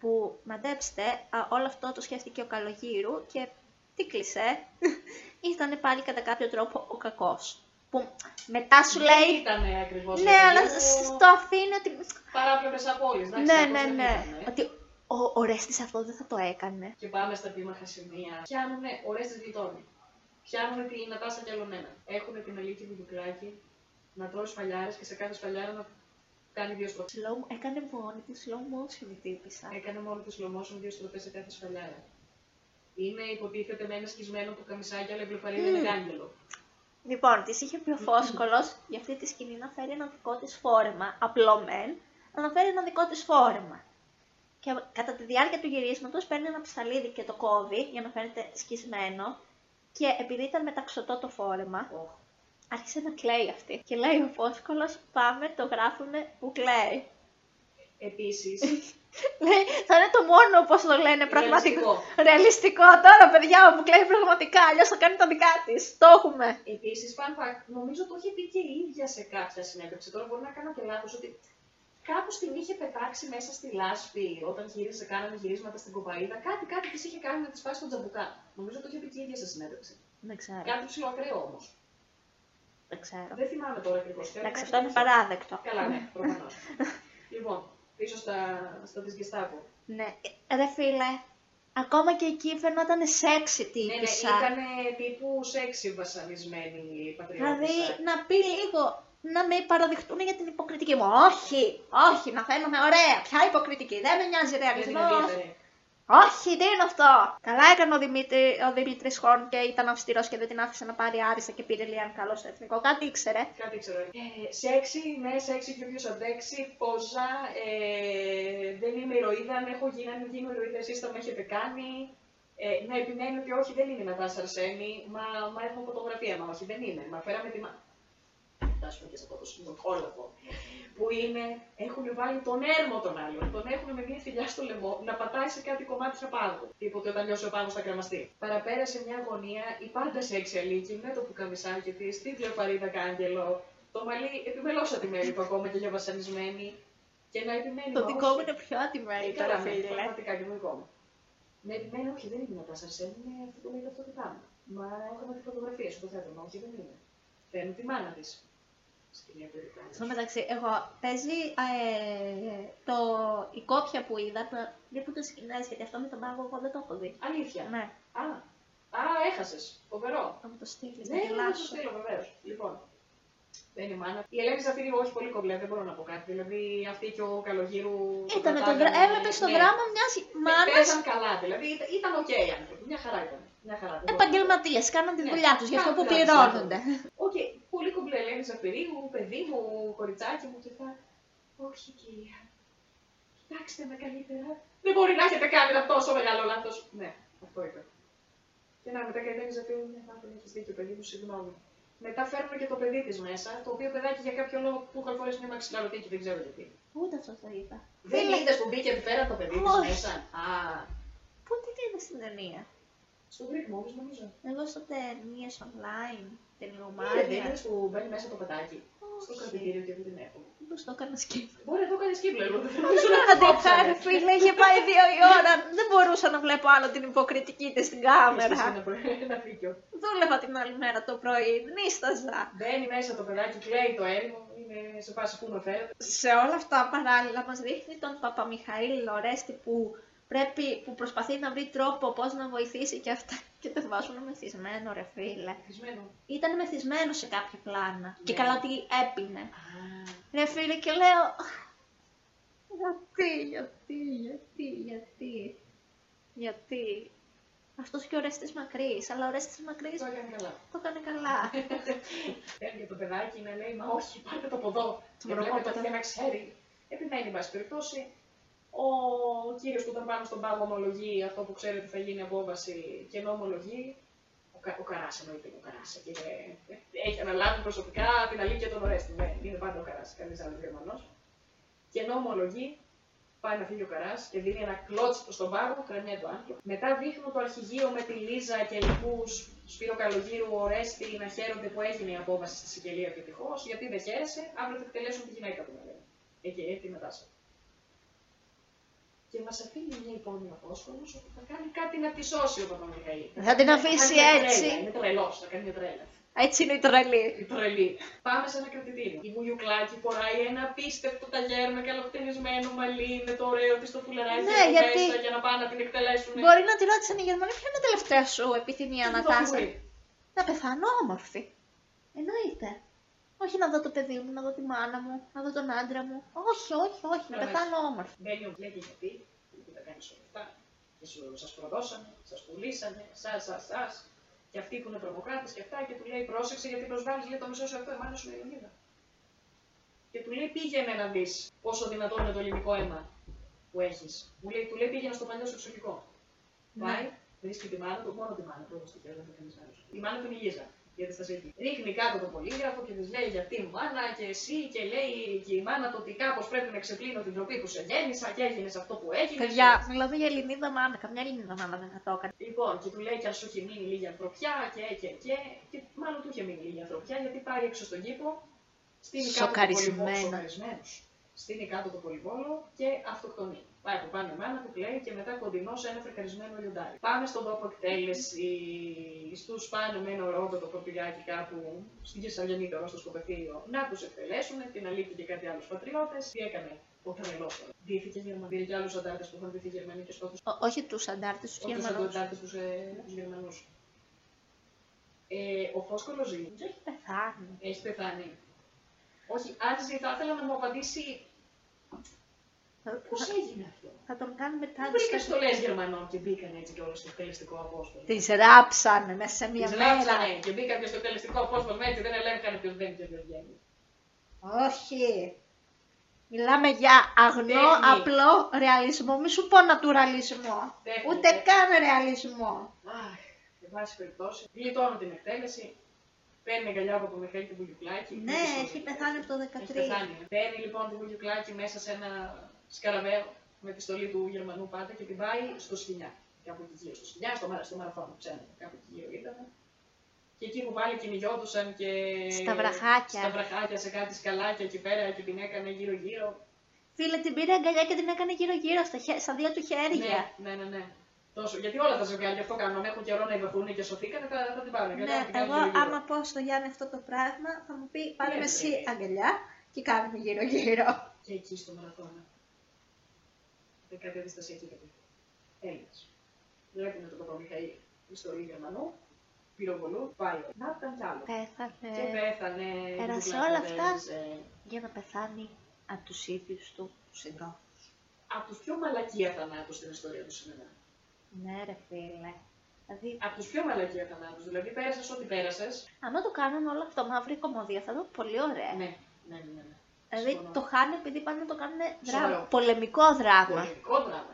Που μαντέψτε, α, όλο αυτό το σκέφτηκε ο Καλογύρου και. Τι κλισέ, ήταν πάλι κατά κάποιο τρόπο ο κακός. Που μετά σου δεν λέει. Ήτανε ακριβώς. Ναι, αλλά που... το αφήνει ότι. Παράπλευρες απώλειες, να ξέρει. Ναι, ναι, ναι. Ότι ο Ορέστης αυτό δεν θα το έκανε. Και πάμε στα επίμαχα σημεία. Πιάνουνε, ο Ορέστης γλιτώνει. Πιάνουνε την Νατάσα κι άλλον ένα. Έχουνε την Αλίκη Βουγιουκλάκη να τρώει σφαλιάρες και σε κάθε σφαλιάρα να κάνει δύο στροφές. Έκανε μόνη τη slow motion η τύπησα. Έκανε μόνη τη slow motion δύο στροφές σε κάθε σφαλιάρα. Είναι υποτίθεται με ένα σκισμένο που καμισάκι, αλλά η πληροφορία είναι κάγκελο. Λοιπόν, της είχε πει ο Φώσκολος για αυτή τη σκηνή να φέρει ένα δικό της φόρεμα, απλό μεν, αλλά να φέρει ένα δικό της φόρεμα. Και κατά τη διάρκεια του γυρίσματος παίρνει ένα ψαλίδι και το κόβει για να φαίνεται σκισμένο. Και επειδή ήταν μεταξωτό το φόρεμα, oh. άρχισε να κλαίει αυτή. Και λέει ο Φώσκολος, πάμε, το γράφουμε που κλαίει. Επίσης. Λέει, θα είναι το μόνο όπως το λένε πραγματικό. Ρεαλιστικό. Ρεαλιστικό τώρα, παιδιά μου, που κλαίει πραγματικά. Αλλιώς θα κάνει τα δικά της. Το έχουμε. Επίσης, fun fact, νομίζω το είχε πει και η ίδια σε κάποια συνέντευξη. Τώρα μπορεί να κάνω και λάθος ότι κάπου την είχε πετάξει μέσα στη λάσπη όταν γύριζε, κάναμε γυρίσματα στην Κωπαΐδα. Κάτι, κάτι της είχε κάνει να της φάει στον τζαμπουκά. Νομίζω το είχε πει και η ίδια σε συνέντευξη. Δεν ξέρω. Κάτι ψιλοακραίο όμως. Δεν ξέρω. Δεν θυμάμαι τώρα ακριβώς. Εντάξει, αυτό είναι παράδεκτο. Καλά, ναι, προφανώς. Λοιπόν. Πίσω στα, στα της Γκεστάπο. Ναι, ρε φίλε, ακόμα και εκεί φαινόταν σεξι τύπησα. Ναι, ναι, ήτανε τύπου σεξι βασανισμένη πατριώτησα. Δηλαδή, να πει λίγο, να με παραδειχτούν για την υποκριτική μου. Όχι, όχι, να φαίνομαι ωραία. Ποια υποκριτική, δεν με νοιάζει ρεαλισμός. Όχι, τι είναι αυτό. Καλά έκανε ο, Δημήτρη, ο Δημήτρης Χόν και ήταν αυστηρός και δεν την άφησε να πάρει άριστα και πήρε λίγαν καλό στο εθνικό. Κάτι ήξερε. Κάτι ήξερε. Ε, σεξι, ναι, σεξι και όποιος αντέξει, πόζα, ε, δεν είμαι ηρωίδα, αν έχω γίνει, αν δεν γίνω ηρωίδα, εσείς θα με έχετε κάνει. Ε, να επιμένω ότι όχι, δεν είναι Νατάσα Αρσένη, μα, μα έχω φωτογραφία, μα όχι, δεν είναι. Μα φέραμε τη μάνα. Φτάσουμε και σε αυτό το σημαντικό. Που είναι, έχουν βάλει τον έρμο τον άλλον. Τον έχουν με μια θηλιά στο λαιμό να πατάει σε κάτι κομμάτι σε πάγο. Τίποτε όταν λιώσει ο πάγος θα κρεμαστεί. Παραπέρασε μια γωνία, η πάντα σεξι Αλίκη με το πουκαμισάκι τη, τη βλεπαρίδα κάγκελο. Το μαλλί επιμελώσα τη μέρη του ακόμα και για βασανισμένη. Και να επιμένει. Το δικό μου είναι πιο ατιμένη τώρα, φίλε. Πραγματικά και το δικό μου. Να επιμένει, όχι, δεν είναι Νατάσα Αρσένη, είναι αυτή που λέει αυτό το κάνω. Μα έχω τη φωτογραφία σου, το θέλω, όχι, δεν είναι. Παίρνει τη μάνα τη. Στο μεταξύ, εγώ παίζει ε, το, η κόπια που είδα, το, δεν που το σκηνές, γιατί αυτό με τον πάγο εγώ δεν το έχω δει. Αλήθεια. Ναι. Α, α έχασες. Φοβερό. Θα μου το στείλεις. Ναι, θα το στείλω βεβαίως. Λοιπόν, δεν είναι μάνα. Η Ελένη Σαφύριου όχι πολύ κομπλέ, δεν μπορώ να πω κάτι. Δηλαδή αυτή και ο Καλογύρου. Ήταν το γρα... Έβλεπε στο ναι. δράμα μιας μάνας. Παίζαν καλά, δηλαδή ήταν οκ okay, οι άνθρωποι. Μια χαρά ήταν. Επαγγελματίες, κάναν τη ναι. δουλειά τους, γι' αυτό που πληρώνονται. Οκ, okay, πολύ κομπλέ, Ελένη Σαφυρίου, παιδί μου, κοριτσάκι μου και θα. Όχι κυρία, Κοιτάξτε με καλύτερα. Δεν μπορεί να έχετε κάνει ένα τόσο μεγάλο λάθος. Ναι, αυτό είπε. Και να μετά κατέβησα και δεν έχει δίκιο, παιδί μου, συγγνώμη. Μετά φέρνουμε και το παιδί τη μέσα, το οποίο παιδάκι για κάποιο λόγο που είχα φορέσει μια μαξιλαρωτή και δεν ξέρω γιατί. Ούτε αυτό το είπα. Δεν είδε που μπήκε πέρα το παιδί τη μέσα. Α. Πού την είδε στην ταινία? Στον Greek Movies νομίζω. Εγώ στο ταινίες online, ταινιομάρια. Είναι ταινίες που μπαίνει μέσα το παιδάκι. Στο κρατητήριο και δεν την έχουμε. Μήπως το έκανα σκύβλο. Μπορεί να το έκανε σκύβλο, εγώ δεν νομίζω να το έκανα. Αντεχάρη φίλε, είχε πάει δύο η ώρα. Δεν μπορούσα να βλέπω άλλο την υποκριτική της στην κάμερα. Δούλευα την άλλη μέρα το πρωί, νίσταζα. Μπαίνει μέσα το παιδάκι, κλαίει το έλμο. Είναι σε πάση που με φέρετε. Σε όλα αυτά παράλληλα μας δείχνει τον Παπαμιχαήλ Ορέστη που πρέπει, που προσπαθεί να βρει τρόπο πώς να βοηθήσει και αυτά. Και το βάζουν μεθυσμένο, ρε φίλε. Μεθυσμένο. Ήταν μεθυσμένο σε κάποια πλάνα. Ναι. Και καλά τι έπινε. Α. Ρε φίλε, και λέω. Γιατί, γιατί, γιατί, γιατί. Γιατί. Αυτός και ο Ορέστης Μακρύς, αλλά ο Ορέστης Μακρύς. Το έκανε καλά. Το έκανε καλά. Παίρνει το παιδάκι να λέει, μα όχι, πάρτε το από εδώ. Και βλέπετε ότι δεν ξέρει. Επιμένει, εν πάση περιπτώσει. Ο κύριος που ήταν πάνω στον πάγο ομολογεί αυτό που ξέρει ότι θα γίνει απόβαση και ενώ ομολογεί. Ο, Κα, ο Καράς εννοείται, ο Καράς. Και έχει αναλάβει προσωπικά την Αλίκη τον Ορέστη. Ναι, είναι πάντα ο Καράς, κανείς άλλος Γερμανός. Και ενώ ομολογεί, πάει να φύγει ο Καράς και δίνει ένα κλότς προς τον πάγο, κρανιέται το άνθρωπο. Μετά δείχνουν το αρχηγείο με τη Λίζα και λοιπούς Σπύρο Καλογήρου, Ορέστη να χαίρονται που έγινε η απόβαση στη Σικελία επιτυχώς, γιατί δεν χαίρεσε, αύριο θα εκτελέσουν τη γυναίκα του να λένε. Εκεί, τη Νατάσα. Και μας αφήνει μια υπόμοια Φώσκολος ότι θα κάνει κάτι να τη σώσει ο Παπαμιχαήλ. Θα την αφήσει έτσι. Τρέλα. Είναι τρελός, θα κάνει μια τρέλα. Έτσι είναι η τρελή. Η τρελή. Πάμε σε ένα κρατητήριο. Η Βουγιουκλάκη ποράει ένα απίστευτο ταγέρ με καλοκτενισμένο μαλλί με το ωραίο της το φουλεράκι ναι, γιατί... μέσα για να πάνε να την εκτελέσουν. Μπορεί να τη ρώτησαν οι Γερμανοί, ποια είναι η τελευταία σου επιθυμία, Νατάσα? Να πεθάνω όμορφη. Εννοείται. Όχι να δω το παιδί μου, να δω τη μάνα μου, να δω τον άντρα μου. Όχι, όχι, όχι, να πεθάνω όμορφα. Μπαίνει ο Βλέκη γιατί, γιατί τα κάνεις όλα αυτά. Και σου, σας προδώσανε, σας πουλήσανε, σας, σας, σας. Και αυτοί που είναι προβοκράτες και αυτά και του λέει πρόσεξε γιατί προσβάλλεις για το μισό σου αυτό, εμάνα σου είναι Ελληνίδα. Και του λέει πήγαινε να δεις πόσο δυνατόν είναι το ελληνικό αίμα που έχεις. Μου λέει, του λέει πήγαινε στο παλιό σου εξοχικό. Ναι. Πάει, βρίσκει τη μάνα του, μόνο τη μάνα του, όπως τη κέρδα, κανείς άλλος. Η μάνα του είναι η Γίζα. Γιατί στα ζητή. Ρίχνει κάτω το πολύγραφο και τη λέει γιατί μου μάνα και εσύ και λέει και η μάνα το ότι κάπως πρέπει να ξεπλύνω την τροπή που σε γέννησα και έγινε αυτό που έγινε. Παιδιά, μιλάμε για Ελληνίδα μάνα, καμιά Ελληνίδα μάνα δεν θα το έκανε. Λοιπόν, και του λέει και αν σου είχε μείνει λίγη ανθρωπιά και και και. Και μάλλον του είχε μείνει λίγη ανθρωπιά γιατί πάει έξω στον κήπο. Σοκαρισμένος. Στείνει κάτω το πολυβόλο και αυτοκτονεί. Πάει από πάνω η μάνα του κλαίει και μετά κοντινό σε ένα φρικαρισμένο λιοντάρι. Πάμε στον τόπο εκτέλεση. Στου πάνε με ένα ρόντο το κοπηγάκι κάπου στην Κεσσαλιανή τώρα στο σκοπευτήριο να του εκτελέσουν. Την αλήθεια και κάτι άλλου πατριώτε. Τι έκανε ο Κανελόπουλο. Δίθηκε Γερμανία και άλλου αντάρτε που είχαν δει Γερμανοί και σκότωσαν. Όχι του αντάρτε, του Γερμανού. Ο Φώσκολος ζει. Έχει πεθάνει. Έχει πεθάνει. Όχι, αν ζει, θα ήθελα να μου απαντήσει. Πώς έγινε αυτό. Θα τον κάνουμε μετά. Βρήκαν στολές Γερμανών και μπήκαν έτσι και όλο στο εκτελεστικό απόσπασμα. Τις ράψανε μέσα σε μία τις μέρα. Τις ράψανε και μπήκαν και στο εκτελεστικό απόσπασμα έτσι δεν ελέγχανε ποιος μπαίνει και ποιος βγαίνει. Όχι. Μιλάμε για αγνό, τέχνη. Απλό ρεαλισμό. Μη σου πω νατουραλισμό. Τέχνη, ούτε τέχνη. Καν ρεαλισμό. Αχ, εν πάση περιπτώσει. Γλιτώνω την εκτέλεση. Παίρνει αγκαλιά από το Μιχαήλ την Βουγιουκλάκη. Ναι, έχει πεθάνει από το δεκατρία. Παίρνει λοιπόν την Βουγιουκλάκη μέσα σε ένα σκαραβαίο με τη στολή του Γερμανού πάντα και την πάει στο Σχοινιά. Κάπου εκεί γύρω στο Σχοινιά, στο, στο Μαραθώνα ψέματα. Κάπου εκεί γύρω ήταν. Και εκεί που πάλι κυνηγιόντουσαν και. Στα βραχάκια. Στα βραχάκια σε κάτι σκαλάκια εκεί πέρα και την έκανε γύρω-γύρω. Φίλε, την πήρε αγκαλιά και την έκανε γύρω-γύρω στα, χε... στα δύο του χέρια. Ναι, ναι, ναι. ναι. Τόσο, γιατί όλα τα ζευγάρια αυτό κάνουν. Έχουν καιρό να ειδωθούν και σωθήκανε, θα, θα την πάρουν. Ναι, την εγώ γύρω, άμα γύρω. Πω στο Γιάννη αυτό το πράγμα, θα μου πει πάρε με εσύ αγκαλιά και κάνουμε γύρω-γύρω. Και εκεί στο Μαραθώνα. Κάτι αντιστασία και κάτι. Έλληνες. Βλέπουμε τον Παπαμιχαήλ στο Γερμανού, πυροβολού, πάει. Να ήταν κι άλλο. Πέθανε. Και πέθανε. Πέρασε όλα αυτά για να πεθάνει από τους ίδιους του συντρόφους. Από τους πιο μαλακία θανάτους στην ιστορία του σήμερα. Ναι, ρε φίλε. Δηλαδή... Από τους πιο μαλακία θανάτους. Δηλαδή πέρασες ό,τι πέρασες. Άμα το κάνουν όλο αυτό μαύρη κομμωδία θα δω πολύ ωραία. Ναι, ναι, ναι. ναι. Δηλαδή το χάνει επειδή πάνε να το κάνουν δράμα. Πολεμικό δράμα. Πολεμικό δράμα.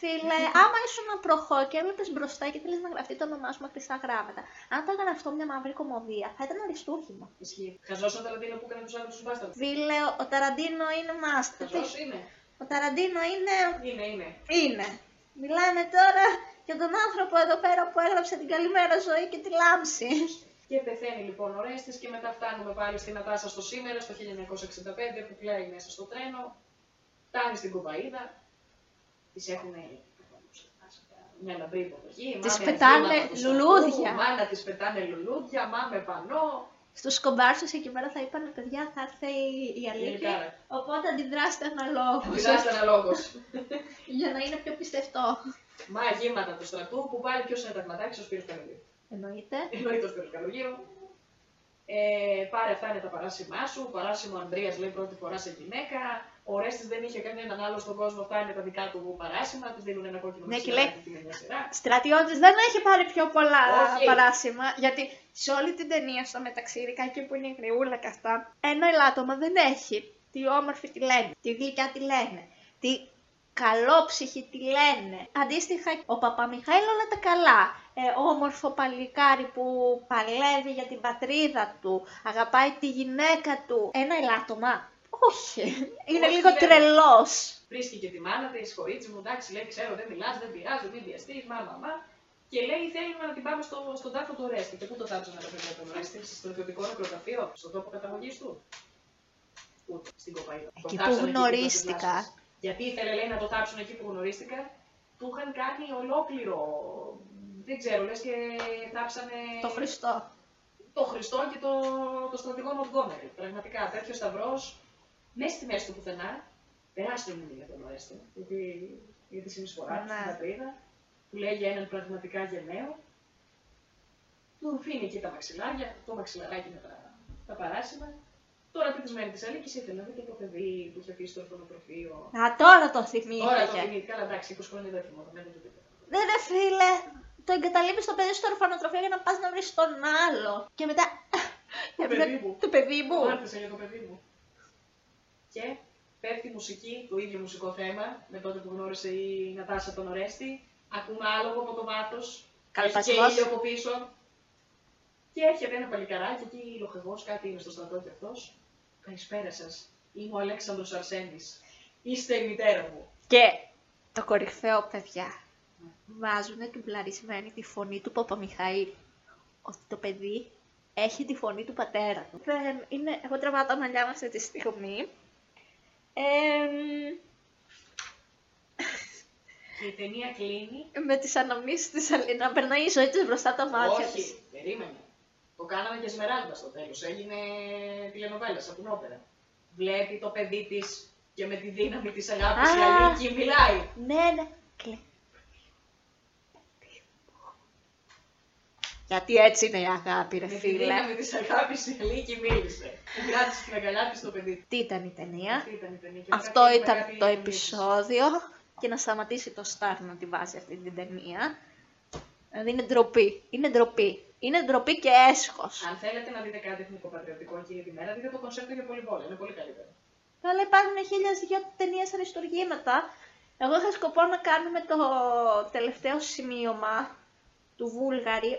Φίλε, άμα ήσουν να προχώ και έβλεπες μπροστά και θέλεις να γραφτεί το όνομά σου με χρυσά γράμματα, αν το έκανε αυτό μια μαύρη κομμωδία, θα ήταν αριστούχημα. Ισχύει. Χαζός ο Ταραντίνο που έκανε τους άλλους τους μπάσταρδους. Φίλε, ο Ταραντίνο είναι μάστερ. Χαζός είναι. Ο Ταραντίνο είναι... Είναι, είναι. Είναι. Μιλάμε τώρα για τον άνθρωπο εδώ πέρα που έγραψε την Καλημέρα Ζωή και τη Λάμψη. Και πεθαίνει λοιπόν ο Ορέστης και μετά φτάνουμε πάλι στην Νατάσα στο σήμερα, στο χίλια εννιακόσια εξήντα πέντε, που πλέει μέσα στο τρένο, φτάνει στην Κωπαΐδα. Τις έχουν μια λαμπρή υποδοχή. Τις πετάνε λουλούδια. Μάνα τις πετάνε λουλούδια, μάμε πανώ. Στους κομπάρσους εκεί πέρα θα είπαν, παιδιά, θα έρθει η Αλίκη, οπότε αντιδράστε αναλόγως. Αντιδράστε αναλόγως. Για να είναι πιο πιστευτό. Μαγήματα του στρατού που πάλι ποιος είναι ταγματάκι, ο Σπύρος Καλογήρου. Εννοείται. Εννοείται ο Σπύρος Καλογήρου. Ε, πάρε, αυτά είναι τα παράσημά σου. Παράσημο Ανδρέας, λέει, πρώτη φορά σε γυναίκα. Ο Ρέστης δεν είχε κανέναν άλλο στον κόσμο. Αυτά είναι τα δικά του παράσημα. Του δίνουν ένα κόκκινο μισή σειρά. Στρατιώτης δεν έχει πάρει πιο πολλά okay. παράσημα. Γιατί σε όλη την ταινία, στα μεταξύρικα, εκεί που είναι η γριούλα και αυτά, ένα ελάττωμα δεν έχει. Τι όμορφη τη λένε, τι γλυκιά τη λένε, τι καλόψυχη τη λένε. Αντίστοιχα, ο Παπαμιχαήλ όλα τα καλά. Ε, όμορφο παλικάρι που παλεύει για την πατρίδα του, αγαπάει τη γυναίκα του. Ένα ελάττωμα. Όχι, είναι λίγο τρελός. Βρίσκει και τη μάνα της, κορίτσι μου, εντάξει, λέει, ξέρω, δεν μιλάς, δεν πειράζει, μην βιαστείς, μα, μα, μα. Και λέει, θέλουμε να την πάμε στο, στον τάφο του Ορέστη. Και πού το τάψανε τα παιδιά του Ορέστη, στο στρατιωτικό νεκροταφείο, στον τόπο καταγωγής του. Ούτε, στην Κοπαΐδα. Εκεί που γνωρίστηκα. Γιατί ήθελε, λέει, να το τάψουν εκεί που γνωρίστηκα, του είχαν κάνει ολόκληρο. Δεν ξέρω, λες και τάψανε. Το Χριστό. Το Χριστό και το, το στρατηγό Μοντγκόμερι. Πραγματικά τέτοιο σταυρός. Μέσα στη μέση του πουθενά, τεράστιο μήνυμα για τον Ορέστη, γιατί για τη συνεισφορά του στην πατρίδα, του λέει για έναν πραγματικά γενναίο, του αφήνει και τα μαξιλάρια, το μαξιλαράκι με τα, τα παράσημα. Τώρα τι της μένει της Αλίκης, ήθελε να δει το παιδί που είχε αφήσει στο ορφανοτροφείο. Α, τώρα το θυμήθηκε. Τώρα το θυμήθηκε, αλλά εντάξει, είκοσι χρόνια δεν θυμόταν, δεν το πείτε. Ναι, ρε φίλε, το εγκαταλείπεις το παιδί στο ορφανοτροφείο για να πας να βρεις τον άλλο. Και μετά. Το παιδί μου. Μάρτησε για το παιδί μου. Και πέφτει μουσική, το ίδιο μουσικό θέμα, με τότε που γνώρισε η Νατάσα τον Ορέστη. Ακούμε άλογο από το βάθος, έχει και ήλιο από πίσω. Και έρχεται ένα παλικαράκι εκεί, Υπολοχαγός, κάτι είναι στο στρατό και αυτός. Καλησπέρα σας, είμαι ο Αλέξανδρος Αρσέντης. Είστε η μητέρα μου. Και το κορυφαίο, παιδιά, mm. βάζουνε την πλαρισμένη τη φωνή του Παπαμιχαήλ. Ότι το παιδί έχει τη φωνή του πατέρα του. Είναι... Εγώ τραβάω τα μαλλιά μας αυτή τη στιγμή. Ε, η ταινία κλείνει. Με τις αναμνήσεις της Αλίνας, να περνάει η ζωή της μπροστά τα μάτια. Όχι, της. Περίμενε. Το κάναμε και Σμεράντα στο τέλος. Έγινε τηλενοβέλα από την όπερα. Βλέπει το παιδί της και με τη δύναμη της αγάπης η Αλίκη μιλάει. Ναι, ναι. Κλείνει. Γιατί έτσι είναι η αγάπη, ρε φίλε. Με τη δύναμη της αγάπης η Αλίκη μίλησε. Κράτησε την αγκαλιά της στο παιδί. Τι ήταν η ταινία. Τι ήταν η ταινία. Αυτό ήταν το επεισόδιο. Και να σταματήσει το Σταρ να τη βάζει αυτή την ταινία. Δηλαδή είναι ντροπή. Είναι ντροπή. Είναι ντροπή και έσχος. Αν θέλετε να δείτε κάτι εθνικοπατριωτικό εκείνη τη μέρα, δείτε το κονσέρτο για Πολυβόλα. Είναι πολύ καλύτερο. Αλλά υπάρχουν χίλιες δυο ταινίες αριστουργήματα. Εγώ είχα σκοπό να κάνουμε το τελευταίο σημείωμα του Βούλγαρη.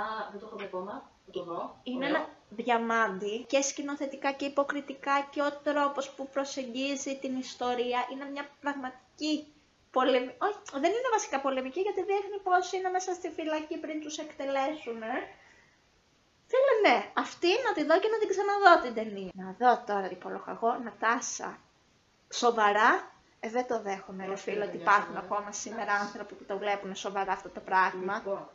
Α, δεν το έχω ακόμα, θα το δω. Είναι ένα διαμάντι και σκηνοθετικά και υποκριτικά και ο τρόπος που προσεγγίζει την ιστορία είναι μια πραγματική πολεμική. Όχι, δεν είναι βασικά πολεμική γιατί δείχνει πώς είναι μέσα στη φυλακή πριν τους εκτελέσουν. Ε. Φίλε, ναι, αυτή να τη δω και να την ξαναδώ την ταινία. Να δω τώρα την Υπολοχαγό Νατάσα. Σοβαρά. Ε, δεν το δέχομαι, ρε φίλε, ότι υπάρχουν ακόμα σήμερα άνθρωποι που το βλέπουν σοβαρά αυτό το πράγμα.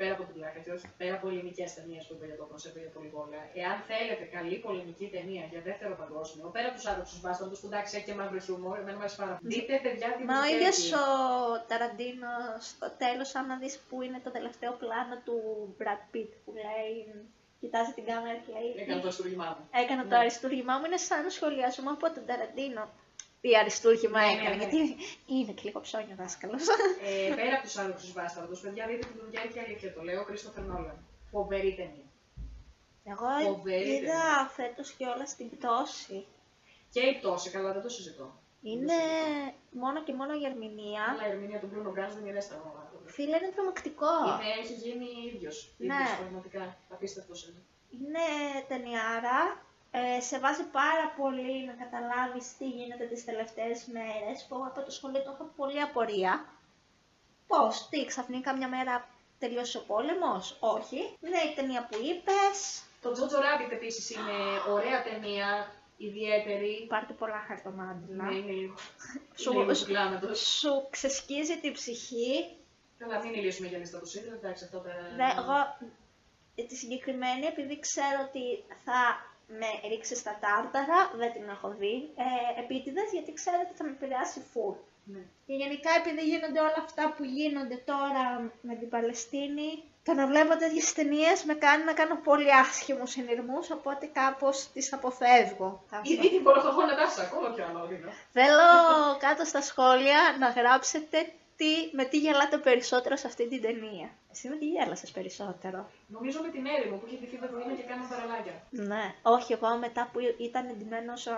Πέρα από την πλάκα και όχι πέρα από ελληνικές ταινίες που είπε για το κονσέρτο για Πολυβόλα, εάν θέλετε καλή πολεμική ταινία για δεύτερο παγκόσμιο, πέρα από τους άγνωστους μπάσταρδους που εντάξει έχει και μαύρο χιούμορ, εμένα μου αρέσει πάρα πολύ. Δείτε παιδιά την Μα ο ίδιος ο Ταραντίνο στο τέλος, άμα δεις που είναι το τελευταίο πλάνο του Brad Pitt που λέει, κοιτάζει την κάμερα και λέει. Έκανα το αριστούργημά μου. Έκανα ναι. το αριστούργημά μου, είναι σαν σχολιασμό από τον Ταραντίνο. Η αριστούργημα ναι, έκανε, ναι, ναι. γιατί είναι και λίγο ψώνιο δάσκαλος. Ε, πέρα από τους άλλους τους βάσταρδους, παιδιά, δείτε τη δουλειά και αλήθεια, το λέω, Κρίστοφερ Νόλαν. Φοβερή ταινία. Εγώ Φοβερή είδα φέτος και όλα στην πτώση. Και η πτώση, καλά, δεν το συζητώ. Είναι μόνο και μόνο η ερμηνεία. Αλλά η ερμηνεία του Μπρούνο Γκανζ δεν είναι στα μόνα. Φίλε, είναι τρομακτικό. Είναι, έχει γίνει ίδιος. Ναι. Ίδιος, πραγματικά. Απίστευτος είναι. Είναι ταινιάρα. Ε, σε βάζει πάρα πολύ να καταλάβεις τι γίνεται τις τελευταίες μέρες. Που από το σχολείο το είχα πολύ απορία. Πώς, τι, ξαφνικά μια μέρα τελειώσει ο πόλεμος. Όχι. Ναι, η ταινία που είπες. Το Jojo Rabbit επίσης είναι ωραία ταινία. Ιδιαίτερη. Πάρτε πολλά χαρτομάτιλα. Ναι, είναι λίγο. Σου ξεσκίζει την ψυχή. Καλά, μην μιλήσουμε για μισθοδοσύνη, εντάξει, αυτό τα... Ναι, εγώ τη συγκεκριμένη, επειδή ξέρω ότι θα με ρίξει στα τάρταρα, δεν την έχω δει, ε, επίτηδες, γιατί ξέρω ότι θα με επηρεάσει φουλ. Ναι. Και γενικά, επειδή γίνονται όλα αυτά που γίνονται τώρα με την Παλαιστίνη, το να βλέπω τέτοιες ταινίες με κάνει να κάνω πολύ άσχημους συνειρμούς, οπότε κάπως τις αποφεύγω. Ή την Υπολοχαγό Νατάσα, ακόμα κι άλλο. Θέλω κάτω στα σχόλια να γράψετε τι, με τι γελάτε περισσότερο σε αυτή την ταινία. Εσύ με τι γέλασες περισσότερο? Νομίζω με την έρημο που είχε τη φίδα που είναι και κάνει παραλάγια. Ναι. Όχι, εγώ μετά που ήταν εντυμένος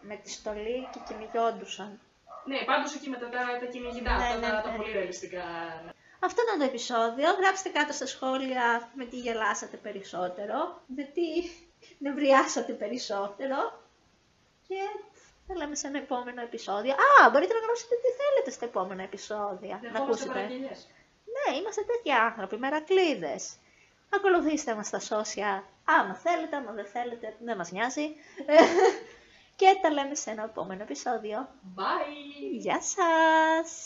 με τη στολή και κυνηγιόντουσαν. Ναι, πάντως εκεί μετά τα, τα κυνηγητά, ναι, ναι, ναι. Τα πολύ ρεαλιστικά. Αυτό ήταν το επεισόδιο. Γράψτε κάτω στα σχόλια με τι γελάσατε περισσότερο, με τι νευριάσατε περισσότερο και θα λέμε σε ένα επόμενο επεισόδιο. Α, μπορείτε να γράψετε τι θέλετε στα επόμενα επεισόδια. Δεν να ακούσετε. Παραγγελίες. Ναι, είμαστε τέτοιοι άνθρωποι, μερακλείδες. Ακολουθήστε μας στα social, άμα θέλετε, άμα δεν θέλετε, δεν μας νοιάζει. Και τα λέμε σε ένα επόμενο επεισόδιο. Bye! Γεια σας!